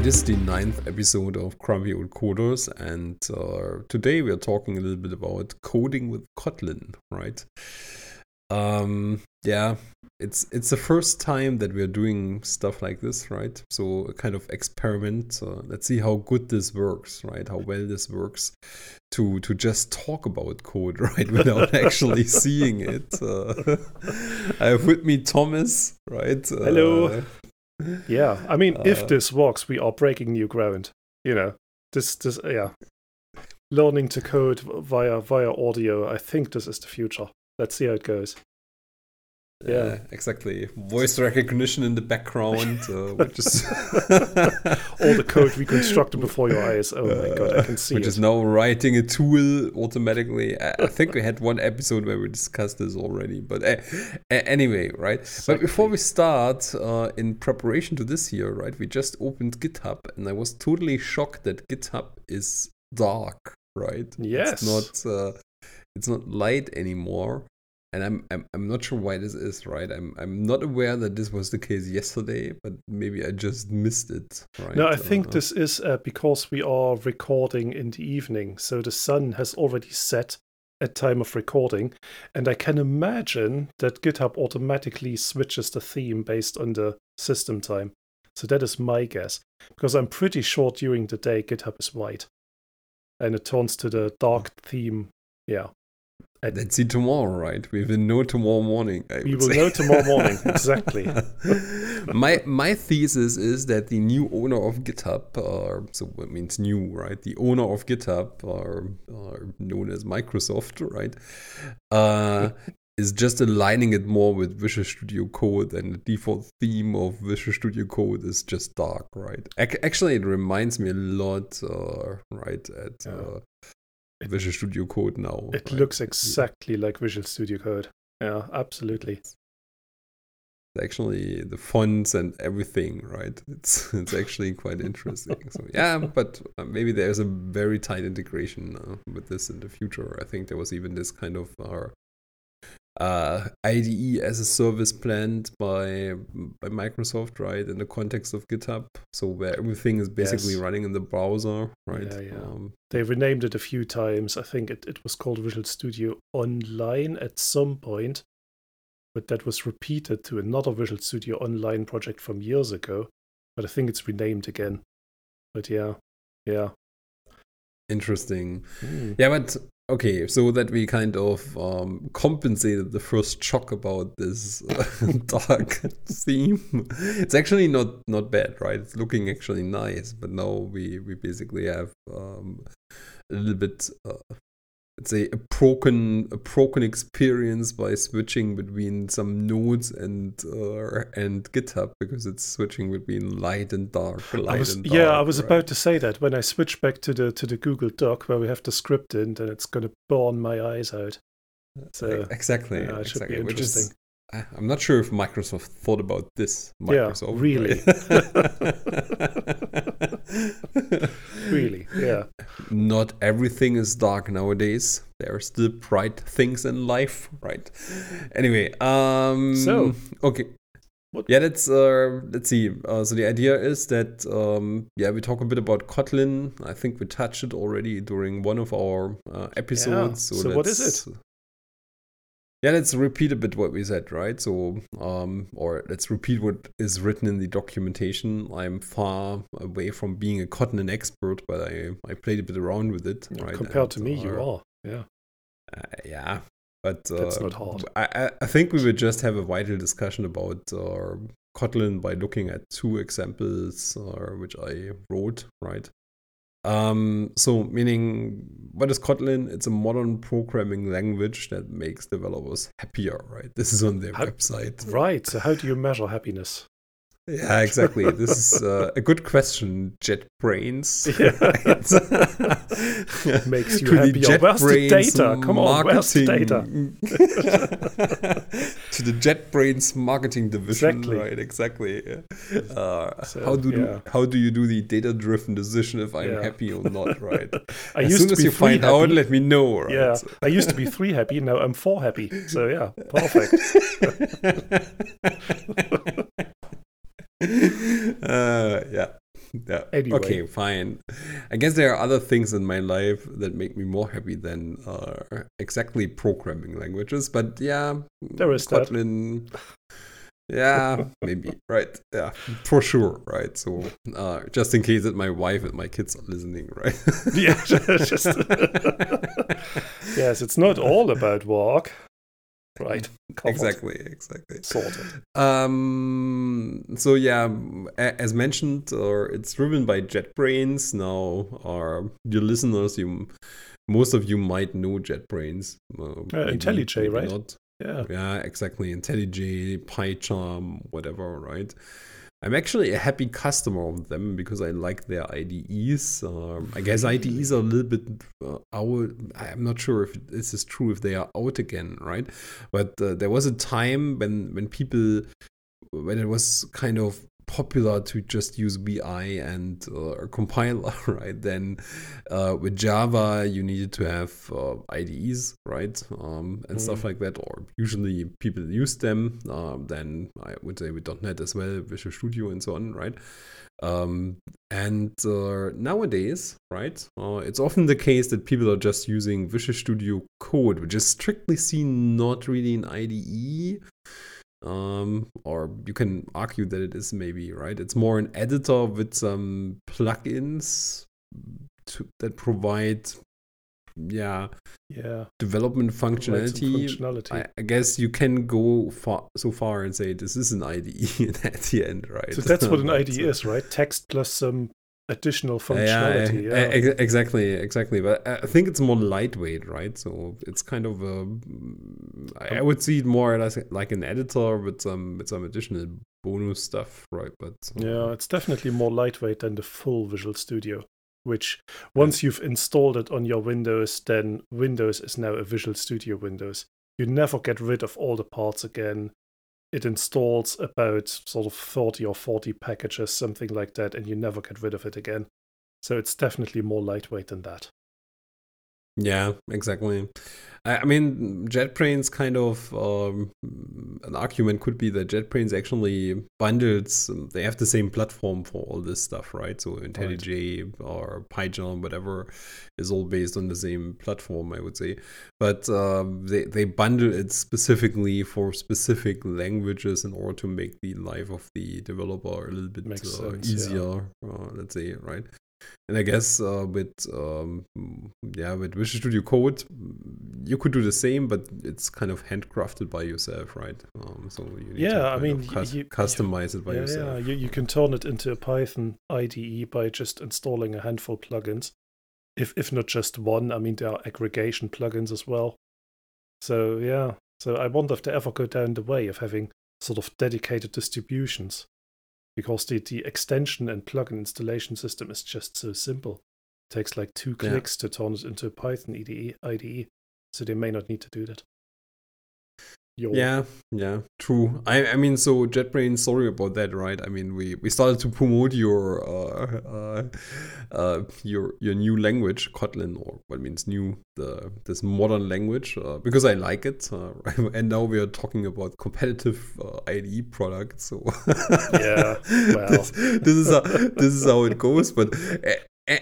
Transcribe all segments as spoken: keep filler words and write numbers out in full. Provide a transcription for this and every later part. It is the ninth episode of Grumpy Old Coders, and uh, today we are talking a little bit about coding with Kotlin, right? Um, yeah, it's it's the first time that we are doing stuff like this, right? So a kind of experiment. Uh, let's see how good this works, right? How well this works to to just talk about code, right? Without actually seeing it. Uh, I have with me Thomas, right? Hello. Uh, Yeah, I mean, uh, if this works, we are breaking new ground. You know, this, this, yeah, learning to code via via audio. I think this is the future. Let's see how it goes. Yeah, yeah exactly. Voice recognition in the background, uh, which is all the code reconstructed before your eyes. Oh my god, I can see which it. Which is now writing a tool automatically. I, I think we had one episode where we discussed this already. But uh, anyway, right? Exactly. But before we start, uh, in preparation to this here, right? We just opened GitHub, and I was totally shocked that GitHub is dark, right? Yes, it's not. Uh, it's not light anymore. And I'm, I'm I'm not sure why this is, right? I'm I'm not aware that this was the case yesterday, but maybe I just missed it. Right? No, I think uh, this is uh, because we are recording in the evening, so the sun has already set at time of recording, and I can imagine that GitHub automatically switches the theme based on the system time. So that is my guess, because I'm pretty sure during the day GitHub is white, and it turns to the dark theme. Yeah. And let's see tomorrow, right? We will know tomorrow morning. I we will say. know tomorrow morning, exactly. my my thesis is that the new owner of GitHub, uh, so it means new, right? The owner of GitHub, or uh, known as Microsoft, right, uh, is just aligning it more with Visual Studio Code, and the default theme of Visual Studio Code is just dark, right? Ac- actually, it reminds me a lot, uh, right? At yeah. uh, Visual Studio Code now. It right? looks exactly yeah. like Visual Studio Code. Yeah, absolutely. Actually, the fonts and everything, right? It's it's actually quite interesting. So yeah, but maybe there's a very tight integration uh, with this in the future. I think there was even this kind of our uh, I D E as a service planned by by Microsoft, right? In the context of GitHub, so where everything is basically yes. running in the browser, right? Yeah, yeah. Um, They renamed it a few times. I think it, it was called Visual Studio Online at some point, but that was repeated to another Visual Studio Online project from years ago. But I think it's renamed again. But yeah, yeah. Interesting. Mm. Yeah, but okay, so that we kind of um, compensated the first shock about this uh, dark theme. It's actually not, not bad, right? It's looking actually nice, but now we, we basically have um, a little bit, uh, let's say, a broken a broken experience by switching between some nodes and uh, and GitHub, because it's switching between light and dark. Light I was, and dark yeah, I was right? about to say that when I switch back to the to the Google Doc where we have the script in, then it's going to burn my eyes out. So exactly, yeah, it should exactly. be interesting. Which is, I'm not sure if Microsoft thought about this. Microsoft, yeah, really. Right? Really, yeah. Not everything is dark nowadays. There are still bright things in life, right? Anyway, um, so okay, what? yeah. Let's uh, let's see. Uh, so the idea is that um, yeah, we talk a bit about Kotlin. I think we touched it already during one of our uh, episodes. Yeah. So, so what is it? Yeah, let's repeat a bit what we said, right? So, um, or let's repeat what is written in the documentation. I'm far away from being a Kotlin expert, but I, I played a bit around with it. Right? Compared and, to me, uh, you are. Yeah. Uh, yeah. But uh, that's not hard. I, I think we would just have a vital discussion about uh, Kotlin by looking at two examples uh, which I wrote, right? Um, so meaning, what is Kotlin? It's a modern programming language that makes developers happier, right? This is on their how, website. Right. So how do you measure happiness? Yeah, exactly. This is uh, a good question, JetBrains. Yeah. Makes you happier. The where's the data? Come on, where's the data? To the JetBrains marketing division, exactly. right? Exactly. Uh, so, how do yeah. how do you do the data-driven decision if I'm yeah. happy or not, right? I as used soon to be as you find happy. out, let me know. Right? Yeah, I used to be three happy. Now I'm four happy. So yeah, perfect. Uh, yeah. Yeah. Anyway. Okay, fine. I guess there are other things in my life that make me more happy than uh, exactly programming languages. But yeah, there is Kotlin. That. Yeah, maybe. Right. Yeah, for sure. Right. So uh, just in case that my wife and my kids are listening, right? Yeah. Just yes, it's not all about work. Right. Comfort. Exactly. Exactly. Sorted. Um, so yeah, as mentioned, or uh, it's driven by JetBrains. Now, our your listeners, you most of you might know JetBrains. Uh, uh, IntelliJ, right? Not. Yeah. Yeah. Exactly. IntelliJ, PyCharm, whatever. Right. I'm actually a happy customer of them because I like their I D Es. Um, I guess I D Es are a little bit uh, out. I'm not sure if this is true, if they are out again, right? But uh, there was a time when, when people, when it was kind of popular to just use B I and uh, a compiler, right? Then uh, with Java, you needed to have uh, I D Es, right? Um, and mm. stuff like that, or usually people use them. Um, then I would say with dot net as well, Visual Studio and so on, right? Um, and uh, nowadays, right, uh, it's often the case that people are just using Visual Studio Code, which is strictly seen not really an I D E. Um, or you can argue that it is maybe, right? It's more an editor with some plugins to, that provide, yeah, yeah, development functionality. functionality. I, I guess you can go far, so far and say this is an I D E at the end, right? So that's what an I D E is, right? Text plus some additional functionality. Yeah, yeah. yeah. Exactly, exactly. But I think it's more lightweight, right? So it's kind of a, I would see it more as like an editor with some with some additional bonus stuff, right? But um, yeah, it's definitely more lightweight than the full Visual Studio, which once yeah. you've installed it on your Windows, then Windows is now a Visual Studio Windows. You never get rid of all the parts again. It installs about sort of thirty or forty packages, something like that, and you never get rid of it again. So it's definitely more lightweight than that. Yeah, exactly. I mean, JetBrains kind of, um, an argument could be that JetBrains actually bundles, they have the same platform for all this stuff, right? So IntelliJ right. or PyCharm, whatever, is all based on the same platform, I would say. But um, they, they bundle it specifically for specific languages in order to make the life of the developer a little bit uh, sense, easier, yeah. uh, let's say, right? And I guess uh, with um, yeah with Visual Studio Code, you could do the same, but it's kind of handcrafted by yourself, right? Um, so you need yeah, to I mean, cus- you, customize it by yeah, yourself. Yeah, you, you can turn it into a Python I D E by just installing a handful of plugins, if if not just one. I mean, there are aggregation plugins as well. So yeah, so I wonder if they ever go down the way of having sort of dedicated distributions. Because the, the extension and plugin installation system is just so simple. It takes like two clicks yeah. to turn it into a Python I D E, so they may not need to do that. Yo. Yeah, yeah, true. I, I mean, so JetBrains, sorry about that, right? I mean, we, we started to promote your uh, uh, uh, your your new language, Kotlin, or what means new, the this modern language, uh, because I like it. Uh, and now we are talking about competitive uh, I D E products. So yeah, well, this, this is how, this is how it goes, but. Uh,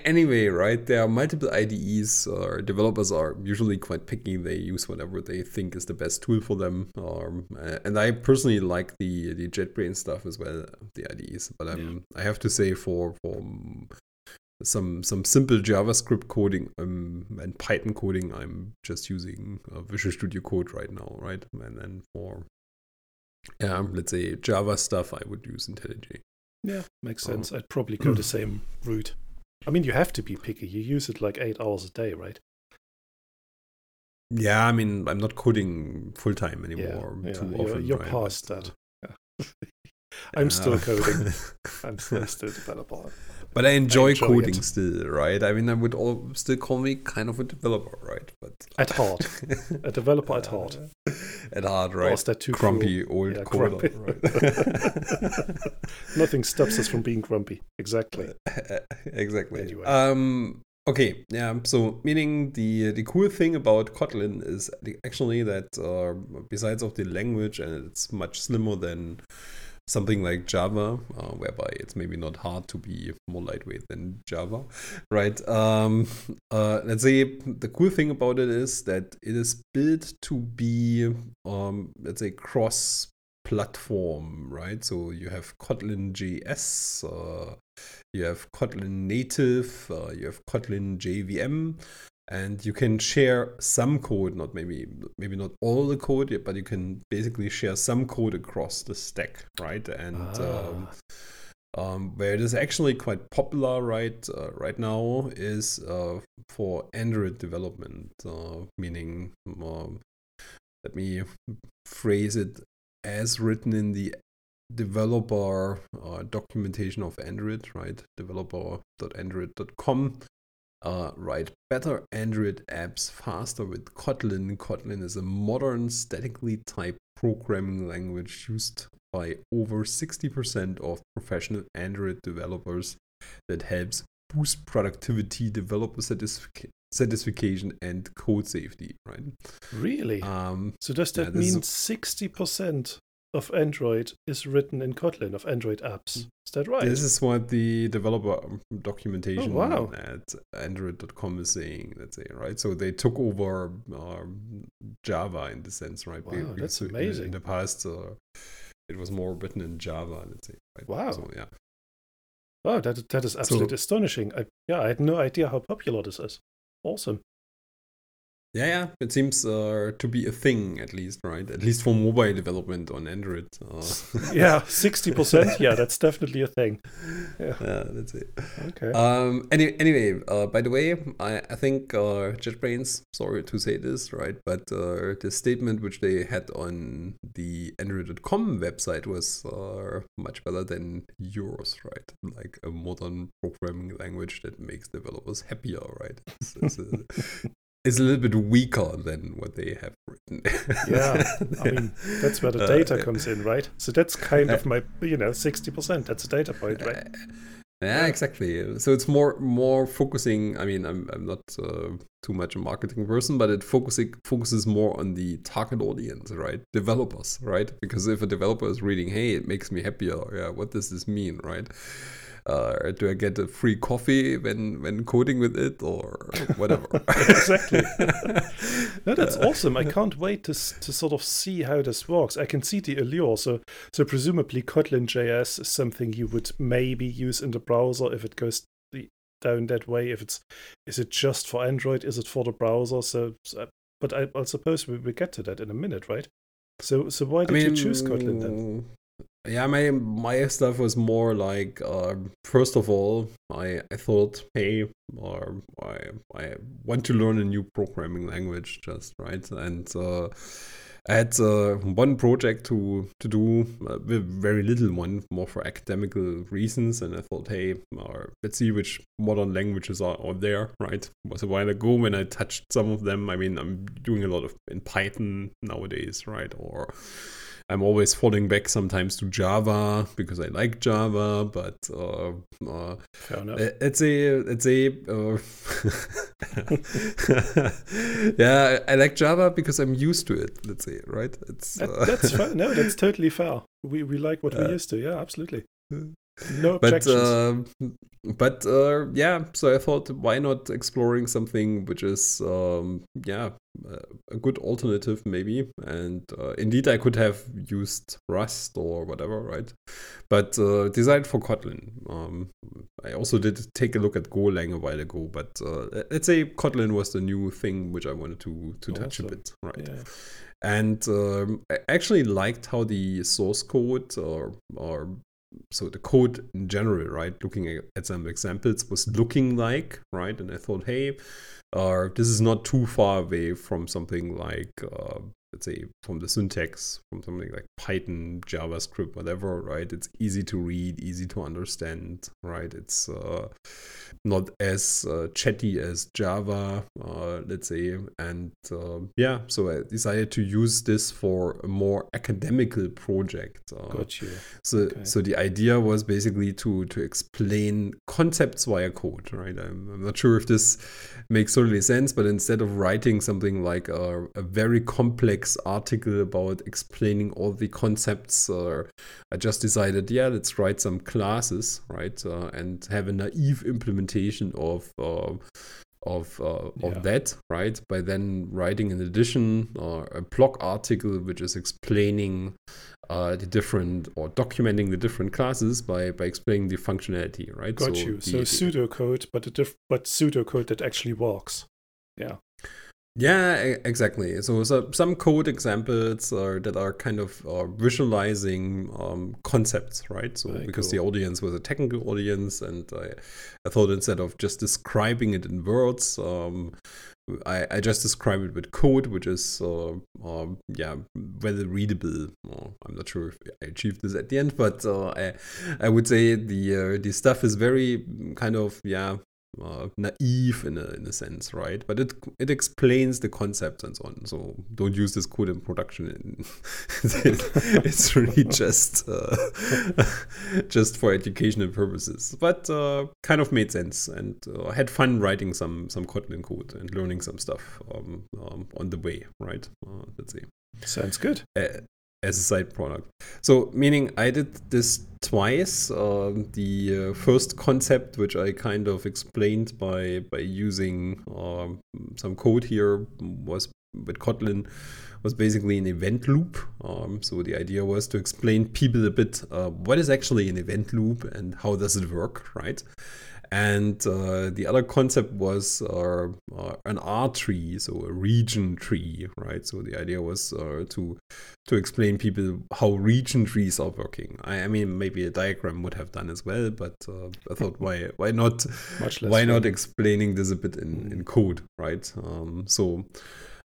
Anyway, right, there are multiple I D Es, or developers are usually quite picky. They use whatever they think is the best tool for them. Um, and I personally like the, the JetBrains stuff as well, the I D Es. But um, yeah. I have to say for, for some some simple JavaScript coding um, and Python coding, I'm just using uh, Visual Studio Code right now, right? And then for, yeah, let's say, Java stuff, I would use IntelliJ. Yeah, makes sense. Um, I'd probably go the same route. I mean, you have to be picky. You use it like eight hours a day, right? Yeah, I mean, I'm not coding full-time anymore yeah, too yeah, often. You're, you're right? past that. Yeah. I'm still coding. I'm still, still a developer. But I enjoy, I enjoy coding it. still, right? I mean, I would all still call me kind of a developer, right? But At heart. A developer at heart. At heart, right? Or is that too grumpy cool? old yeah, coder, grumpy. Right? Nothing stops us from being grumpy. Exactly. Exactly. Anyway. Um, okay, yeah. So, meaning the the cool thing about Kotlin is actually that uh, besides of the language, and it's much slimmer than something like Java, uh, whereby it's maybe not hard to be more lightweight than Java, right? Um, uh, let's say the cool thing about it is that it is built to be, um, let's say, cross platform, right? So you have Kotlin J S, uh, you have Kotlin native, uh, you have Kotlin J V M, and you can share some code, not maybe maybe not all the code, but you can basically share some code across the stack, right? And ah. um, um, where it is actually quite popular right uh, right now is uh, for Android development, uh, meaning uh, let me phrase it as written in the developer uh, documentation of Android, right? developer dot android dot com. Uh, write better Android apps faster with Kotlin. Kotlin is a modern, statically typed programming language used by over sixty percent of professional Android developers that helps boost productivity, developer satisfaction, satisfaction and code safety, right? Really? Um, so does that yeah, mean is... sixty percent of Android is written in Kotlin, of Android apps? Is that right? This is what the developer documentation oh, wow. at android dot com is saying, let's say, right? So they took over uh, Java in the sense, right? Wow, because that's amazing. In the past, uh, it was more written in Java, let's say. Right? Wow. So, yeah. Wow, that, that is absolutely so, astonishing. I, yeah, I had no idea how popular this is. Awesome. Yeah, yeah, it seems uh, to be a thing, at least, right? At least for mobile development on Android. Uh. Yeah, sixty percent. Yeah, that's definitely a thing. Yeah, yeah that's it. Okay. Um. Any, anyway, uh, by the way, I, I think uh, JetBrains, sorry to say this, right? But uh, the statement which they had on the android dot com website was uh, much better than yours, right? Like a modern programming language that makes developers happier, right? It's, it's a, It's a little bit weaker than what they have written. Yeah, I mean, that's where the data uh, comes in, right? So that's kind uh, of my, you know, sixty percent. That's a data point, right? Uh, yeah, yeah, exactly. So it's more more focusing, I mean, I'm I'm not uh, too much a marketing person, but it focusing, focuses more on the target audience, right? Developers, right? Because if a developer is reading, hey, it makes me happier, yeah, what does this mean, right? Uh, do I get a free coffee when, when coding with it or whatever? Exactly. No, that's uh, awesome. I can't wait to to sort of see how this works. I can see the allure. So so presumably Kotlin J S is something you would maybe use in the browser if it goes the, down that way. If it's is it just for Android? Is it for the browser? So, so but I, I suppose we we get to that in a minute, right? So so why did I mean, you choose Kotlin then? Yeah, my my stuff was more like, uh, first of all, I, I thought, hey, uh, I, I want to learn a new programming language, just, right? And uh, I had uh, one project to, to do, a very little one, more for academical reasons. And I thought, hey, uh, let's see which modern languages are out there, right? It was a while ago when I touched some of them. I mean, I'm doing a lot of in Python nowadays, right? Or I'm always falling back sometimes to Java because I like Java, but uh, uh, let's say, let's say, uh, yeah, I like Java because I'm used to it. Let's say, right? It's that, uh, that's fair. No, that's totally fair. We we like what uh, we're used to. Yeah, absolutely. No objections. But, uh, but uh, yeah, so I thought, why not exploring something which is, um, yeah, a good alternative maybe. And uh, indeed, I could have used Rust or whatever, right? But uh, designed for Kotlin. Um, I also did take a look at Golang a while ago, but uh, let's say Kotlin was the new thing which I wanted to, to awesome. touch a bit, right? Yeah. And um, I actually liked how the source code or, or so the code in general, right, looking at some examples, was looking like, right? And I thought, hey, uh, this is not too far away from something like, uh, let's say, from the syntax, from something like Python, JavaScript, whatever, right? It's easy to read, easy to understand, right? It's uh, not as uh, chatty as Java, uh, let's say. And uh, yeah, so I decided to use this for a more academical project. Uh, Got you. So, okay. so the idea was basically to to explain concepts via code, right? I'm, I'm not sure if this makes totally sense, but instead of writing something like a, a very complex two X article about explaining all the concepts. Uh, I just decided, yeah, let's write some classes, right? Uh, and have a naive implementation of uh, of uh, yeah. of that, right? By then writing an addition or uh, a blog article which is explaining uh, the different or documenting the different classes by by explaining the functionality, right? Got so you. So the, pseudocode, but a diff- but pseudocode that actually works. Yeah. Yeah, exactly. So, so some code examples are, that are kind of uh, visualizing um, concepts, right? So Very because cool. the audience was a technical audience, and I, I thought instead of just describing it in words, um, I, I just describe it with code, which is, uh, uh, yeah, well readable. Well, I'm not sure if I achieved this at the end, but uh, I, I would say the uh, the stuff is very kind of, yeah, Uh, naive in a, in a sense, right? But it it explains the concepts and so on. So don't use this code in production. It's really just uh, just for educational purposes. But uh, kind of made sense, and uh, I had fun writing some some Kotlin code and learning some stuff um, um, on the way, right? Uh, let's see. Sounds good. Uh, As a side product. So, meaning I did this twice. Uh, the uh, first concept, which I kind of explained by by using uh, some code here, was with Kotlin, was basically an event loop. Um, so the idea was to explain people a bit uh, what is actually an event loop and how does it work, right? And uh, the other concept was uh, uh, an R tree, so a region tree, right? So the idea was uh, to to explain people how region trees are working. I, I mean, maybe a diagram would have done as well, but uh, I thought, why why not Much less why fun. not explaining this a bit in, in code, right? Um, so.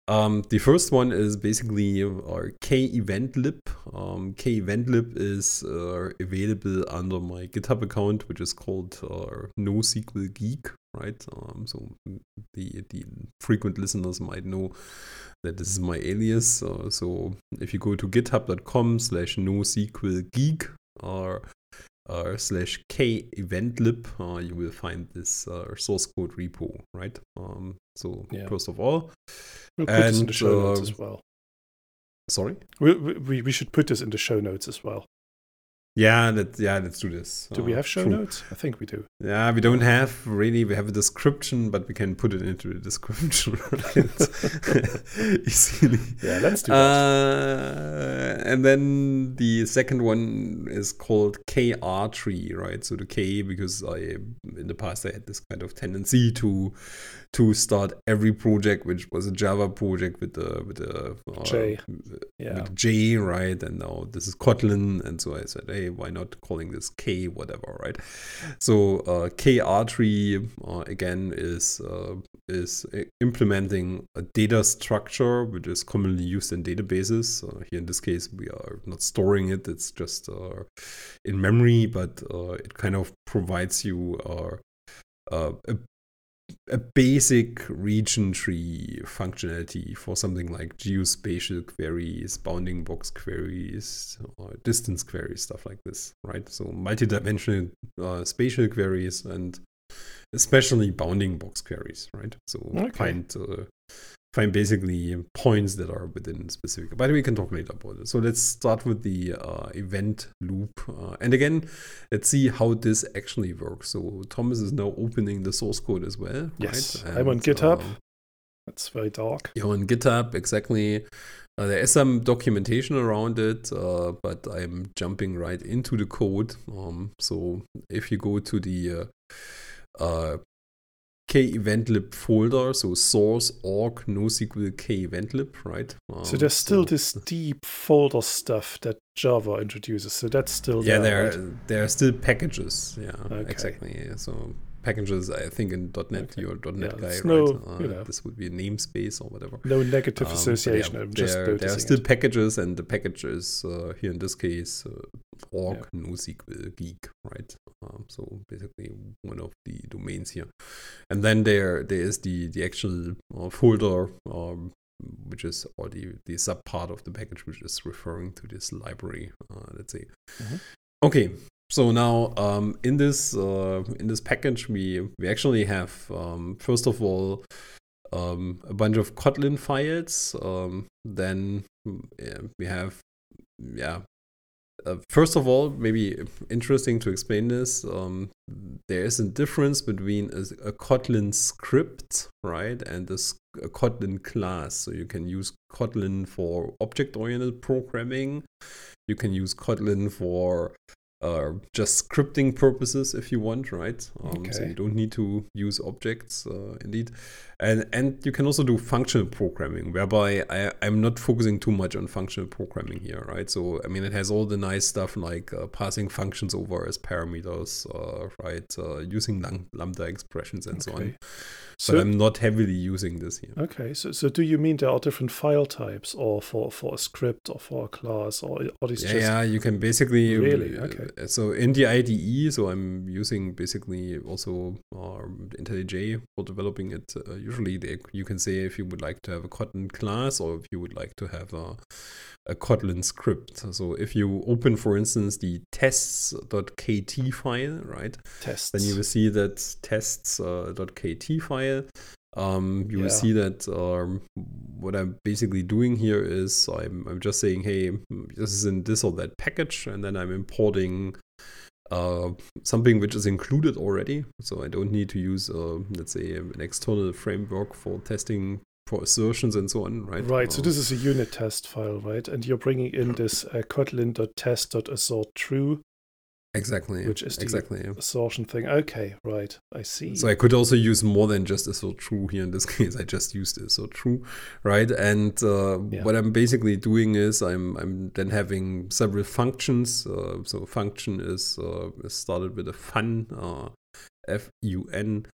Um, the first one is basically our K event lib. Um, K event lib is uh, available under my GitHub account, which is called uh, NoSQLGeek, right? Um, so the the frequent listeners might know that this is my alias. Uh, so if you go to github dot com slash NoSQLGeek or Uh, slash K event lib, uh, you will find this uh, source code repo, right? Um, so yeah. first of all, we'll put and, this in the show uh, notes as well. Sorry, we, we we should put this in the show notes as well. Yeah, that yeah, let's do this. Do uh, we have show true. notes? I think we do. Yeah, we don't have really. We have a description, but we can put it into the description easily. Yeah, let's do that. Uh, and then the second one is called K R three, right? So the K, because I in the past I had this kind of tendency to to start every project, which was a Java project, with the with the uh, J, yeah, with J, right? And now this is Kotlin, and so I said, hey, why not calling this K whatever, right? So uh, K R three uh, again is uh, is implementing a data structure which is commonly used in databases. Uh, here in this case, we are not storing it; it's just uh, in memory. But uh, it kind of provides you uh, uh, a a basic region tree functionality for something like geospatial queries, bounding box queries, or distance queries, stuff like this, right? So multidimensional uh, spatial queries and especially bounding box queries, right? So okay. find uh, find basically points that are within specific. By the way, we can talk later about it. So let's start with the uh, event loop. Uh, and again, let's see how this actually works. So Thomas is now opening the source code as well. Yes, right? And, I'm on GitHub. Uh, That's very dark. You're on GitHub, exactly. Uh, there is some documentation around it, uh, but I'm jumping right into the code. Um, so if you go to the uh, uh, K event lib folder, so source org NoSQL K event lib, right? Um, so there's still so, this deep folder stuff that Java introduces. So that's still yeah, there. There, right? are, there are still packages. Yeah, okay. exactly. So packages, I think in .NET, okay. you're a .NET yeah, guy, right? No, uh, you know. This would be a namespace or whatever. No negative um, association. Yeah, I'm there, just noticing there are still it. packages, and the package is uh, here in this case uh, org yeah. NoSQLGeek, right? Um, so basically one of the domains here, and then there there is the the actual uh, folder um, which is or the the sub part of the package which is referring to this library. Uh, let's say, mm-hmm. okay. So now um, in this uh, in this package we we actually have um, first of all. um, a bunch of Kotlin files. Um, then yeah, we have, yeah. Uh, first of all, maybe interesting to explain this. Um, there is a difference between a, a Kotlin script, right, and a, a Kotlin class. So you can use Kotlin for object-oriented programming. You can use Kotlin for uh, just scripting purposes if you want, right? Um, okay. So you don't need to use objects, uh, indeed. And and you can also do functional programming, whereby I, I'm not focusing too much on functional programming here, right? So, I mean, it has all the nice stuff like uh, passing functions over as parameters, uh, right? Uh, using lam- lambda expressions and okay. so on. So but I'm not heavily using this here. Okay, so so do you mean there are different file types or for, for a script or for a class or all these? Yeah, just yeah, you can basically... Really, uh, okay. So in the I D E, so I'm using basically also uh, IntelliJ for developing it. Uh, usually they, you can say if you would like to have a Kotlin class or if you would like to have a, a Kotlin script. So if you open, for instance, the tests dot k t file, right? Tests. Then you will see that tests dot k t file. Um, you yeah. will see that um, what I'm basically doing here is I'm, I'm just saying, hey, this is in this or that package, and then I'm importing uh, something which is included already. So I don't need to use, uh, let's say, an external framework for testing for assertions and so on, right? Right. Um, so this is a unit test file, right? And you're bringing in this uh, kotlin dot test dot assert true. Exactly. Which is the exactly, yeah. assertion thing. Okay, right. I see. So I could also use more than just assert true here in this case. I just used assert true, right? And uh, yeah. what I'm basically doing is I'm I'm then having several functions. Uh, so function is uh, started with a fun, uh, F U N,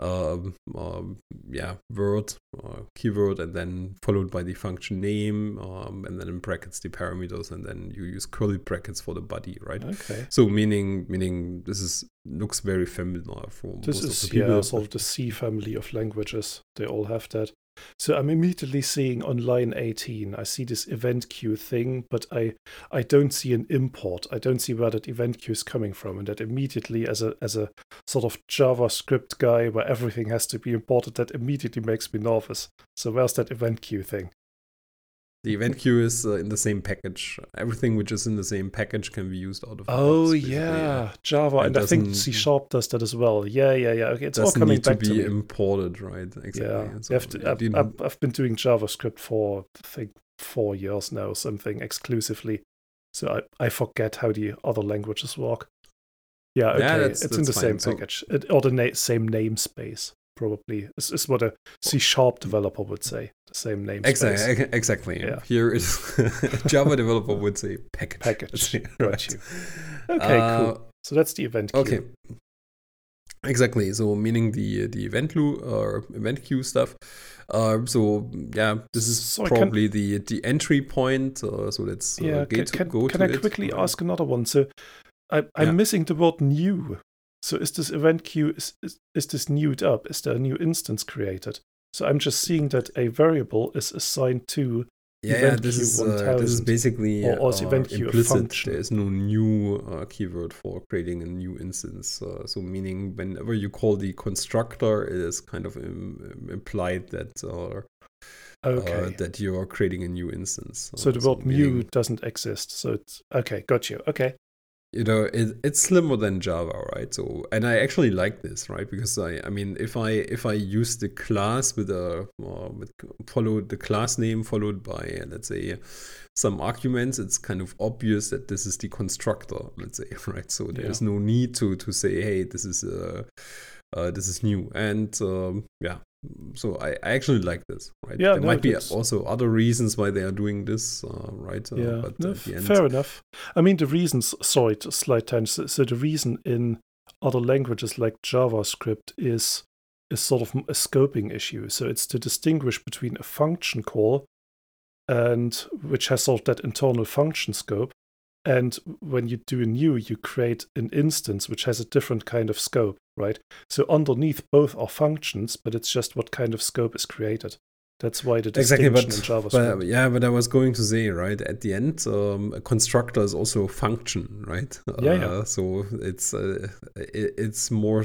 uh, uh, yeah, word, uh, keyword, and then followed by the function name, um, and then in brackets the parameters, and then you use curly brackets for the body, right? Okay. So meaning meaning this is looks very familiar for this most is, of the people. Yeah, sort of the C family of languages. They all have that. So I'm immediately seeing on line eighteen, I see this event queue thing, but I, I don't see an import. I don't see where that event queue is coming from. And that immediately, as a as a sort of JavaScript guy where everything has to be imported, that immediately makes me nervous. So where's that event queue thing? The event queue is uh, in the same package. Everything which is in the same package can be used out of. Oh basically. yeah, Java, and, and I think C# does that as well. Yeah, yeah, yeah. Okay, it's all coming need back to, to be me. Imported, right? Exactly. Yeah. So to, I've, I've, I've been doing JavaScript for I think four years now, something exclusively. So I, I forget how the other languages work. Yeah, okay, yeah, that's, it's that's in the fine. same so, package it, or the na- same namespace. Probably is, is what a C# developer would say. The same name. Exactly. Exactly. Yeah. Here is Java developer would say package. Package. Got you. Okay. Uh, cool. So that's the event queue. Okay. Exactly. So meaning the the event loop or event queue stuff. Uh, so yeah, this is so probably can, the the entry point. Uh, so let's uh, yeah, can, to, can, go can to I it. quickly ask another one? So I, I'm yeah. missing the word new. So is this event queue, is, is, is this newed up? Is there a new instance created? So I'm just seeing that a variable is assigned to yeah, event yeah, this queue is, uh, this is basically or, or is uh, event queue implicit. A function. There is no new uh, keyword for creating a new instance. Uh, so meaning whenever you call the constructor, it is kind of im- implied that uh, okay. uh, that you are creating a new instance. So uh, the word so new meaning... doesn't exist. So it's, okay, got you. Okay. You know, it, it's slimmer than Java, right? So, and I actually like this, right? Because I, I mean, if I if I use the class with a uh, with followed the class name followed by let's say some arguments, it's kind of obvious that this is the constructor, let's say, right? So there is yeah. no need to to say, hey, this is uh, uh this is new, and um, yeah. So I, I actually like this, right? Yeah, there no, might be also other reasons why they are doing this, uh, right? Uh, yeah, but no, at the end... fair enough. I mean, the reasons, sorry, slight tangent. So, so the reason in other languages like JavaScript is is sort of a scoping issue. So it's to distinguish between a function call, and which has sort of that internal function scope, and when you do a new, you create an instance which has a different kind of scope. Right? So underneath both are functions, but it's just what kind of scope is created. That's why the distinction exactly, but, in JavaScript. But, yeah, but I was going to say, right, at the end, um, a constructor is also a function, right? Yeah, uh, yeah. So it's uh, it, it's more,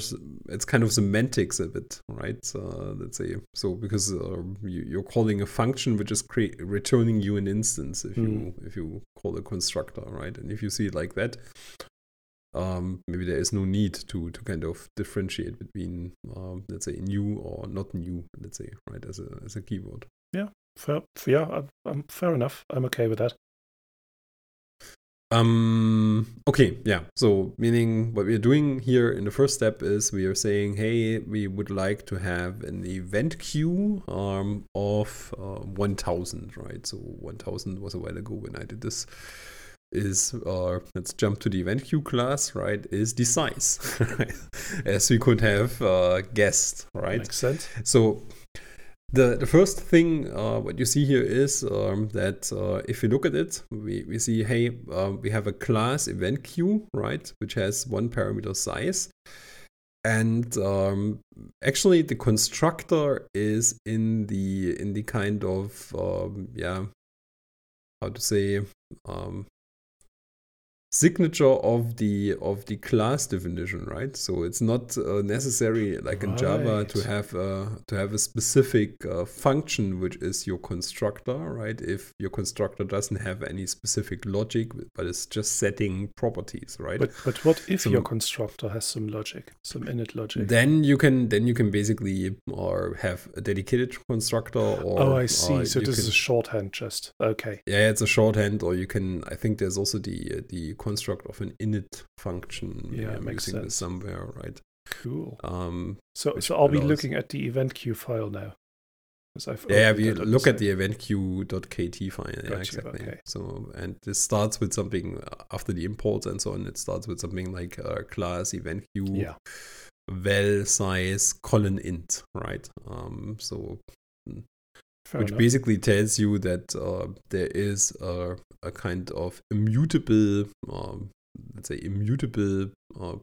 it's kind of semantics a bit, right? Uh, let's say so because uh, you, you're calling a function which is cre- returning you an instance if mm. you if you call a constructor, right? And if you see it like that, um, maybe there is no need to to kind of differentiate between um, let's say new or not new, let's say, right, as a as a keyword. Yeah, fair, yeah, I'm fair enough. I'm okay with that. Um. Okay. Yeah. So meaning what we're doing here in the first step is we are saying, hey, we would like to have an event queue um of uh, one thousand, right? So one thousand was a while ago when I did this. Is uh let's jump to the event queue class, right? Is the size, as we could have uh, guessed, right? Makes sense. So the the first thing uh, what you see here is um, that uh, if you look at it, we we see hey uh, we have a class event queue, right, which has one parameter size, and um, actually the constructor is in the in the kind of um, yeah how to say um, signature of the of the class definition, right? So it's not uh, necessary like right. in Java to have a, to have a specific uh, function which is your constructor, right? If your constructor doesn't have any specific logic, but it's just setting properties, right? But but what if so, your constructor has some logic, some init logic? Then you can then you can basically or have a dedicated constructor. Or, oh, I see. So this can, is a shorthand, just okay. Yeah, it's a shorthand, or you can. I think there's also the the construct of an init function. Yeah, I'm makes using sense. This somewhere, right? Cool. Um, so, so I'll be allows... looking at the event queue file now. I've yeah, we look at the event queue.kt file. Gotcha, yeah, exactly. Okay. So, and this starts with something after the imports and so on. It starts with something like uh, class event queue, yeah. val size colon int, right? Um, so. Fair which enough. Basically tells you that uh, there is a, a kind of immutable, uh, let's say immutable uh,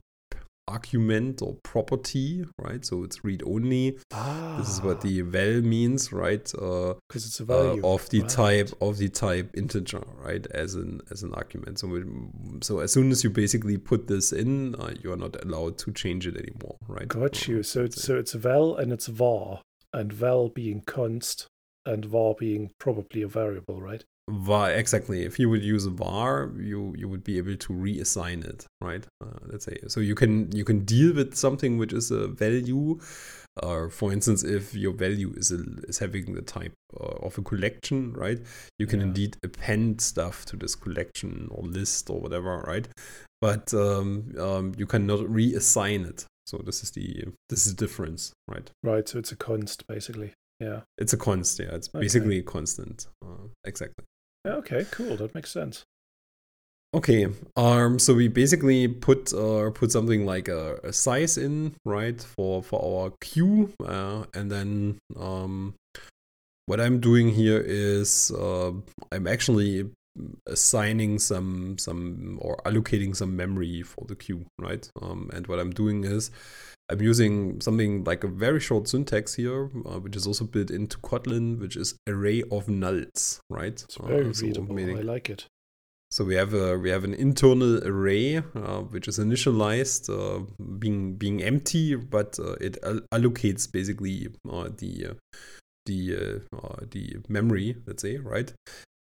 argument or property, right? So it's read-only. Ah. This is what the val means, right? Because uh, it's a value uh, of the right. type of the type integer, right? As an as an argument. So we, so as soon as you basically put this in, uh, you are not allowed to change it anymore, right? Got you. So it's, so it's val and it's var, and val being const. And var being probably a variable, right? Var, exactly. If you would use a var, you you would be able to reassign it, right? Uh, let's say so you can you can deal with something which is a value. Uh, for instance, if your value is a, is having the type uh, of a collection, right? You can yeah. indeed append stuff to this collection or list or whatever, right? But um, um, you cannot reassign it. So this is the this is the difference, right? Right. So it's a const, basically. Yeah, it's a const. Yeah, it's okay. basically a constant. Uh, exactly. Okay, cool. That makes sense. Okay. Um. So we basically put uh put something like a, a size in, right, for for our queue, uh, and then um, what I'm doing here is uh, I'm actually assigning some some or allocating some memory for the queue, right? Um, and what I'm doing is. I'm using something like a very short syntax here, uh, which is also built into Kotlin, which is array of nulls, right? It's very uh, so readable. Meaning, I like it. So we have a we have an internal array uh, which is initialized, uh, being being empty, but uh, it al- allocates basically uh, the uh, the uh, uh, the memory, let's say, right?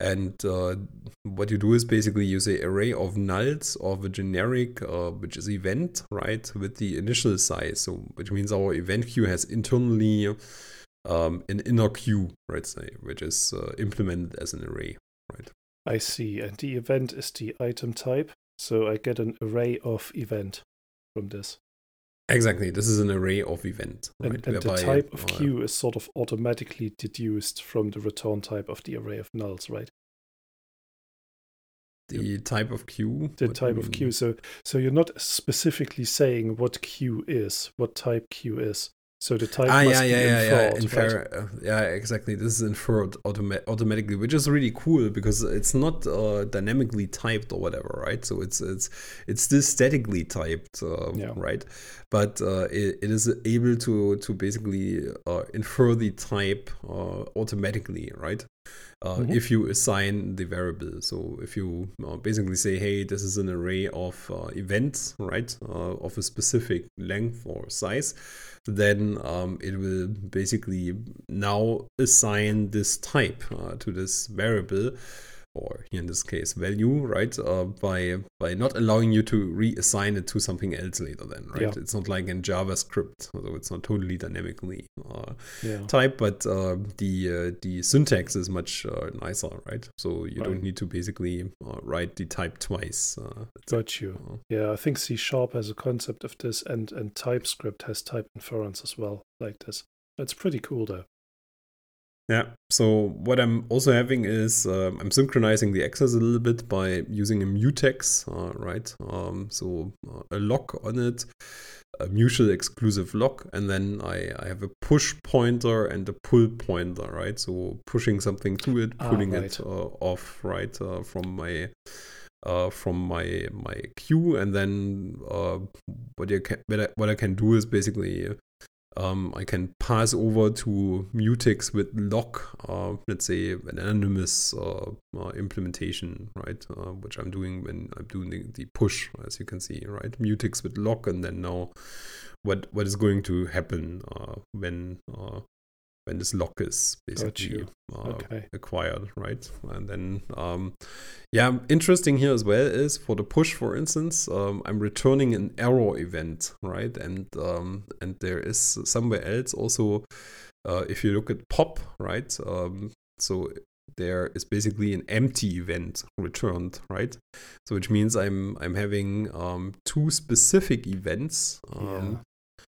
And uh, what you do is basically you say array of nulls of a generic, uh, which is event, right, with the initial size. So which means our event queue has internally um, an inner queue, right, say, which is uh, implemented as an array, right? I see. And the event is the item type. So I get an array of event from this. Exactly. This is an array of event. Right? And, and Whereby, the type of queue uh, is sort of automatically deduced from the return type of the array of nulls, right? The yep. type of queue? The type of queue. So so you're not specifically saying what queue is, what type queue is. So the type ah, must yeah, be yeah, inferred, yeah, infer- right? Yeah, exactly. This is inferred automa- automatically, which is really cool because it's not uh, dynamically typed or whatever, right? So it's it's it's still statically typed, uh, yeah. right? But uh, it, it is able to to basically uh, infer the type uh, automatically, right? Uh, mm-hmm. If you assign the variable. So if you uh, basically say, hey, this is an array of uh, events, right, uh, of a specific length or size, then um, it will basically now assign this type uh, to this variable, or in this case value, right, uh, by by not allowing you to reassign it to something else later then, right? Yeah. It's not like in JavaScript, although it's not totally dynamically uh, yeah. typed, but uh, the uh, the syntax is much uh, nicer, right? So you right. don't need to basically uh, write the type twice. Uh, Got you. Uh, yeah, I think C Sharp has a concept of this, and, and TypeScript has type inference as well, like this. That's pretty cool though. Yeah, so what I'm also having is uh, I'm synchronizing the access a little bit by using a mutex, uh, right? Um, so uh, a lock on it, a mutual exclusive lock, and then I, I have a push pointer and a pull pointer, right? So pushing something to it, pulling ah, right. it uh, off, right, uh, from my... Uh, from my my queue, and then uh, what you can what I, what I can do is basically. Um, I can pass over to mutex with lock, uh, let's say an anonymous uh, uh, implementation, right? Uh, which I'm doing when I'm doing the push, as you can see, right? Mutex with lock, and then now what what is going to happen uh, when uh, when this lock is basically uh, okay. acquired, right? And then, um, yeah, interesting here as well is for the push, for instance, um, I'm returning an error event, right? And um, and there is somewhere else also, uh, if you look at pop, right? Um, so there is basically an empty event returned, right? So which means I'm I'm having um, two specific events. Um, yeah.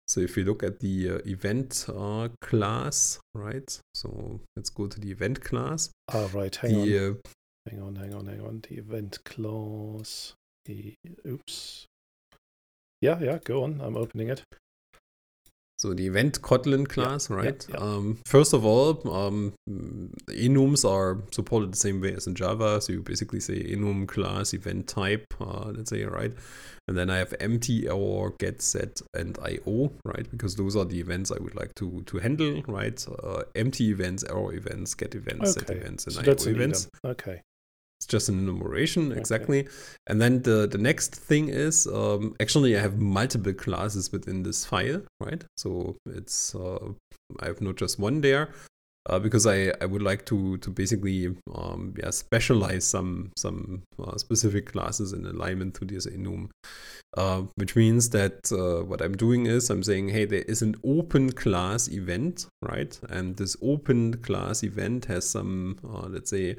So if you look at the uh, event uh, class, right? So let's go to the event class. Ah, right. Hang the, on. Uh, hang on. Hang on. Hang on. The event class. The oops. Yeah. Yeah. Go on. I'm opening it. So the event Kotlin class, yeah, right? Yeah, yeah. Um, first of all, um, enums are supported the same way as in Java. So you basically say enum class event type, uh, let's say, right? And then I have empty, error, get, set, and I O, right? Because those are the events I would like to to handle, right? Uh, empty events, error events, get events, okay. set events, and so I O that's an events. Enum. Okay. It's just an enumeration, exactly. Okay. And then the, the next thing is, um, actually I have multiple classes within this file, right? So it's, uh, I have not just one there, uh, because I, I would like to to basically um, yeah, specialize some some uh, specific classes in alignment to this enum. Uh, which means that uh, what I'm doing is I'm saying, hey, there is an open class event, right? And this open class event has some, uh, let's say,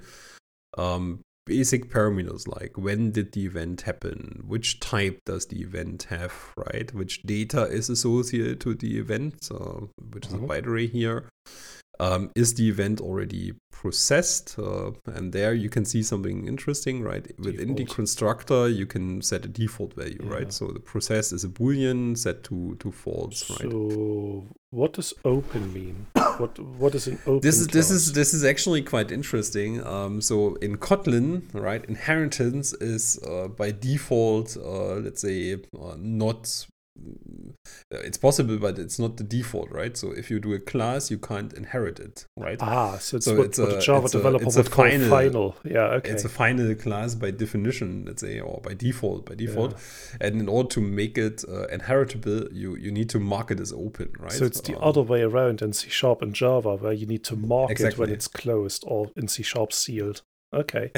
um, basic parameters like when did the event happen, which type does the event have, right? Which data is associated to the event, uh, which is mm-hmm. a binary here. Um, is the event already processed? Uh, and there you can see something interesting, right? Within default. The constructor, you can set a default value, yeah. right? So the process is a boolean set to, to false, right? So what does open mean? What what is an open? This is class? this is this is actually quite interesting. Um, so in Kotlin, right, inheritance is uh, by default, uh, let's say, uh, not. It's possible, but it's not the default, right? So if you do a class, you can't inherit it, right? Ah, so it's so what, it's what a, a Java it's developer a, it's would a call final, final. Yeah, okay. It's a final class by definition, let's say, or by default, by default. Yeah. And in order to make it uh, inheritable, you, you need to mark it as open, right? So it's the um, other way around in C Sharp and Java, where you need to mark exactly. it when it's closed, or in C Sharp sealed. Okay.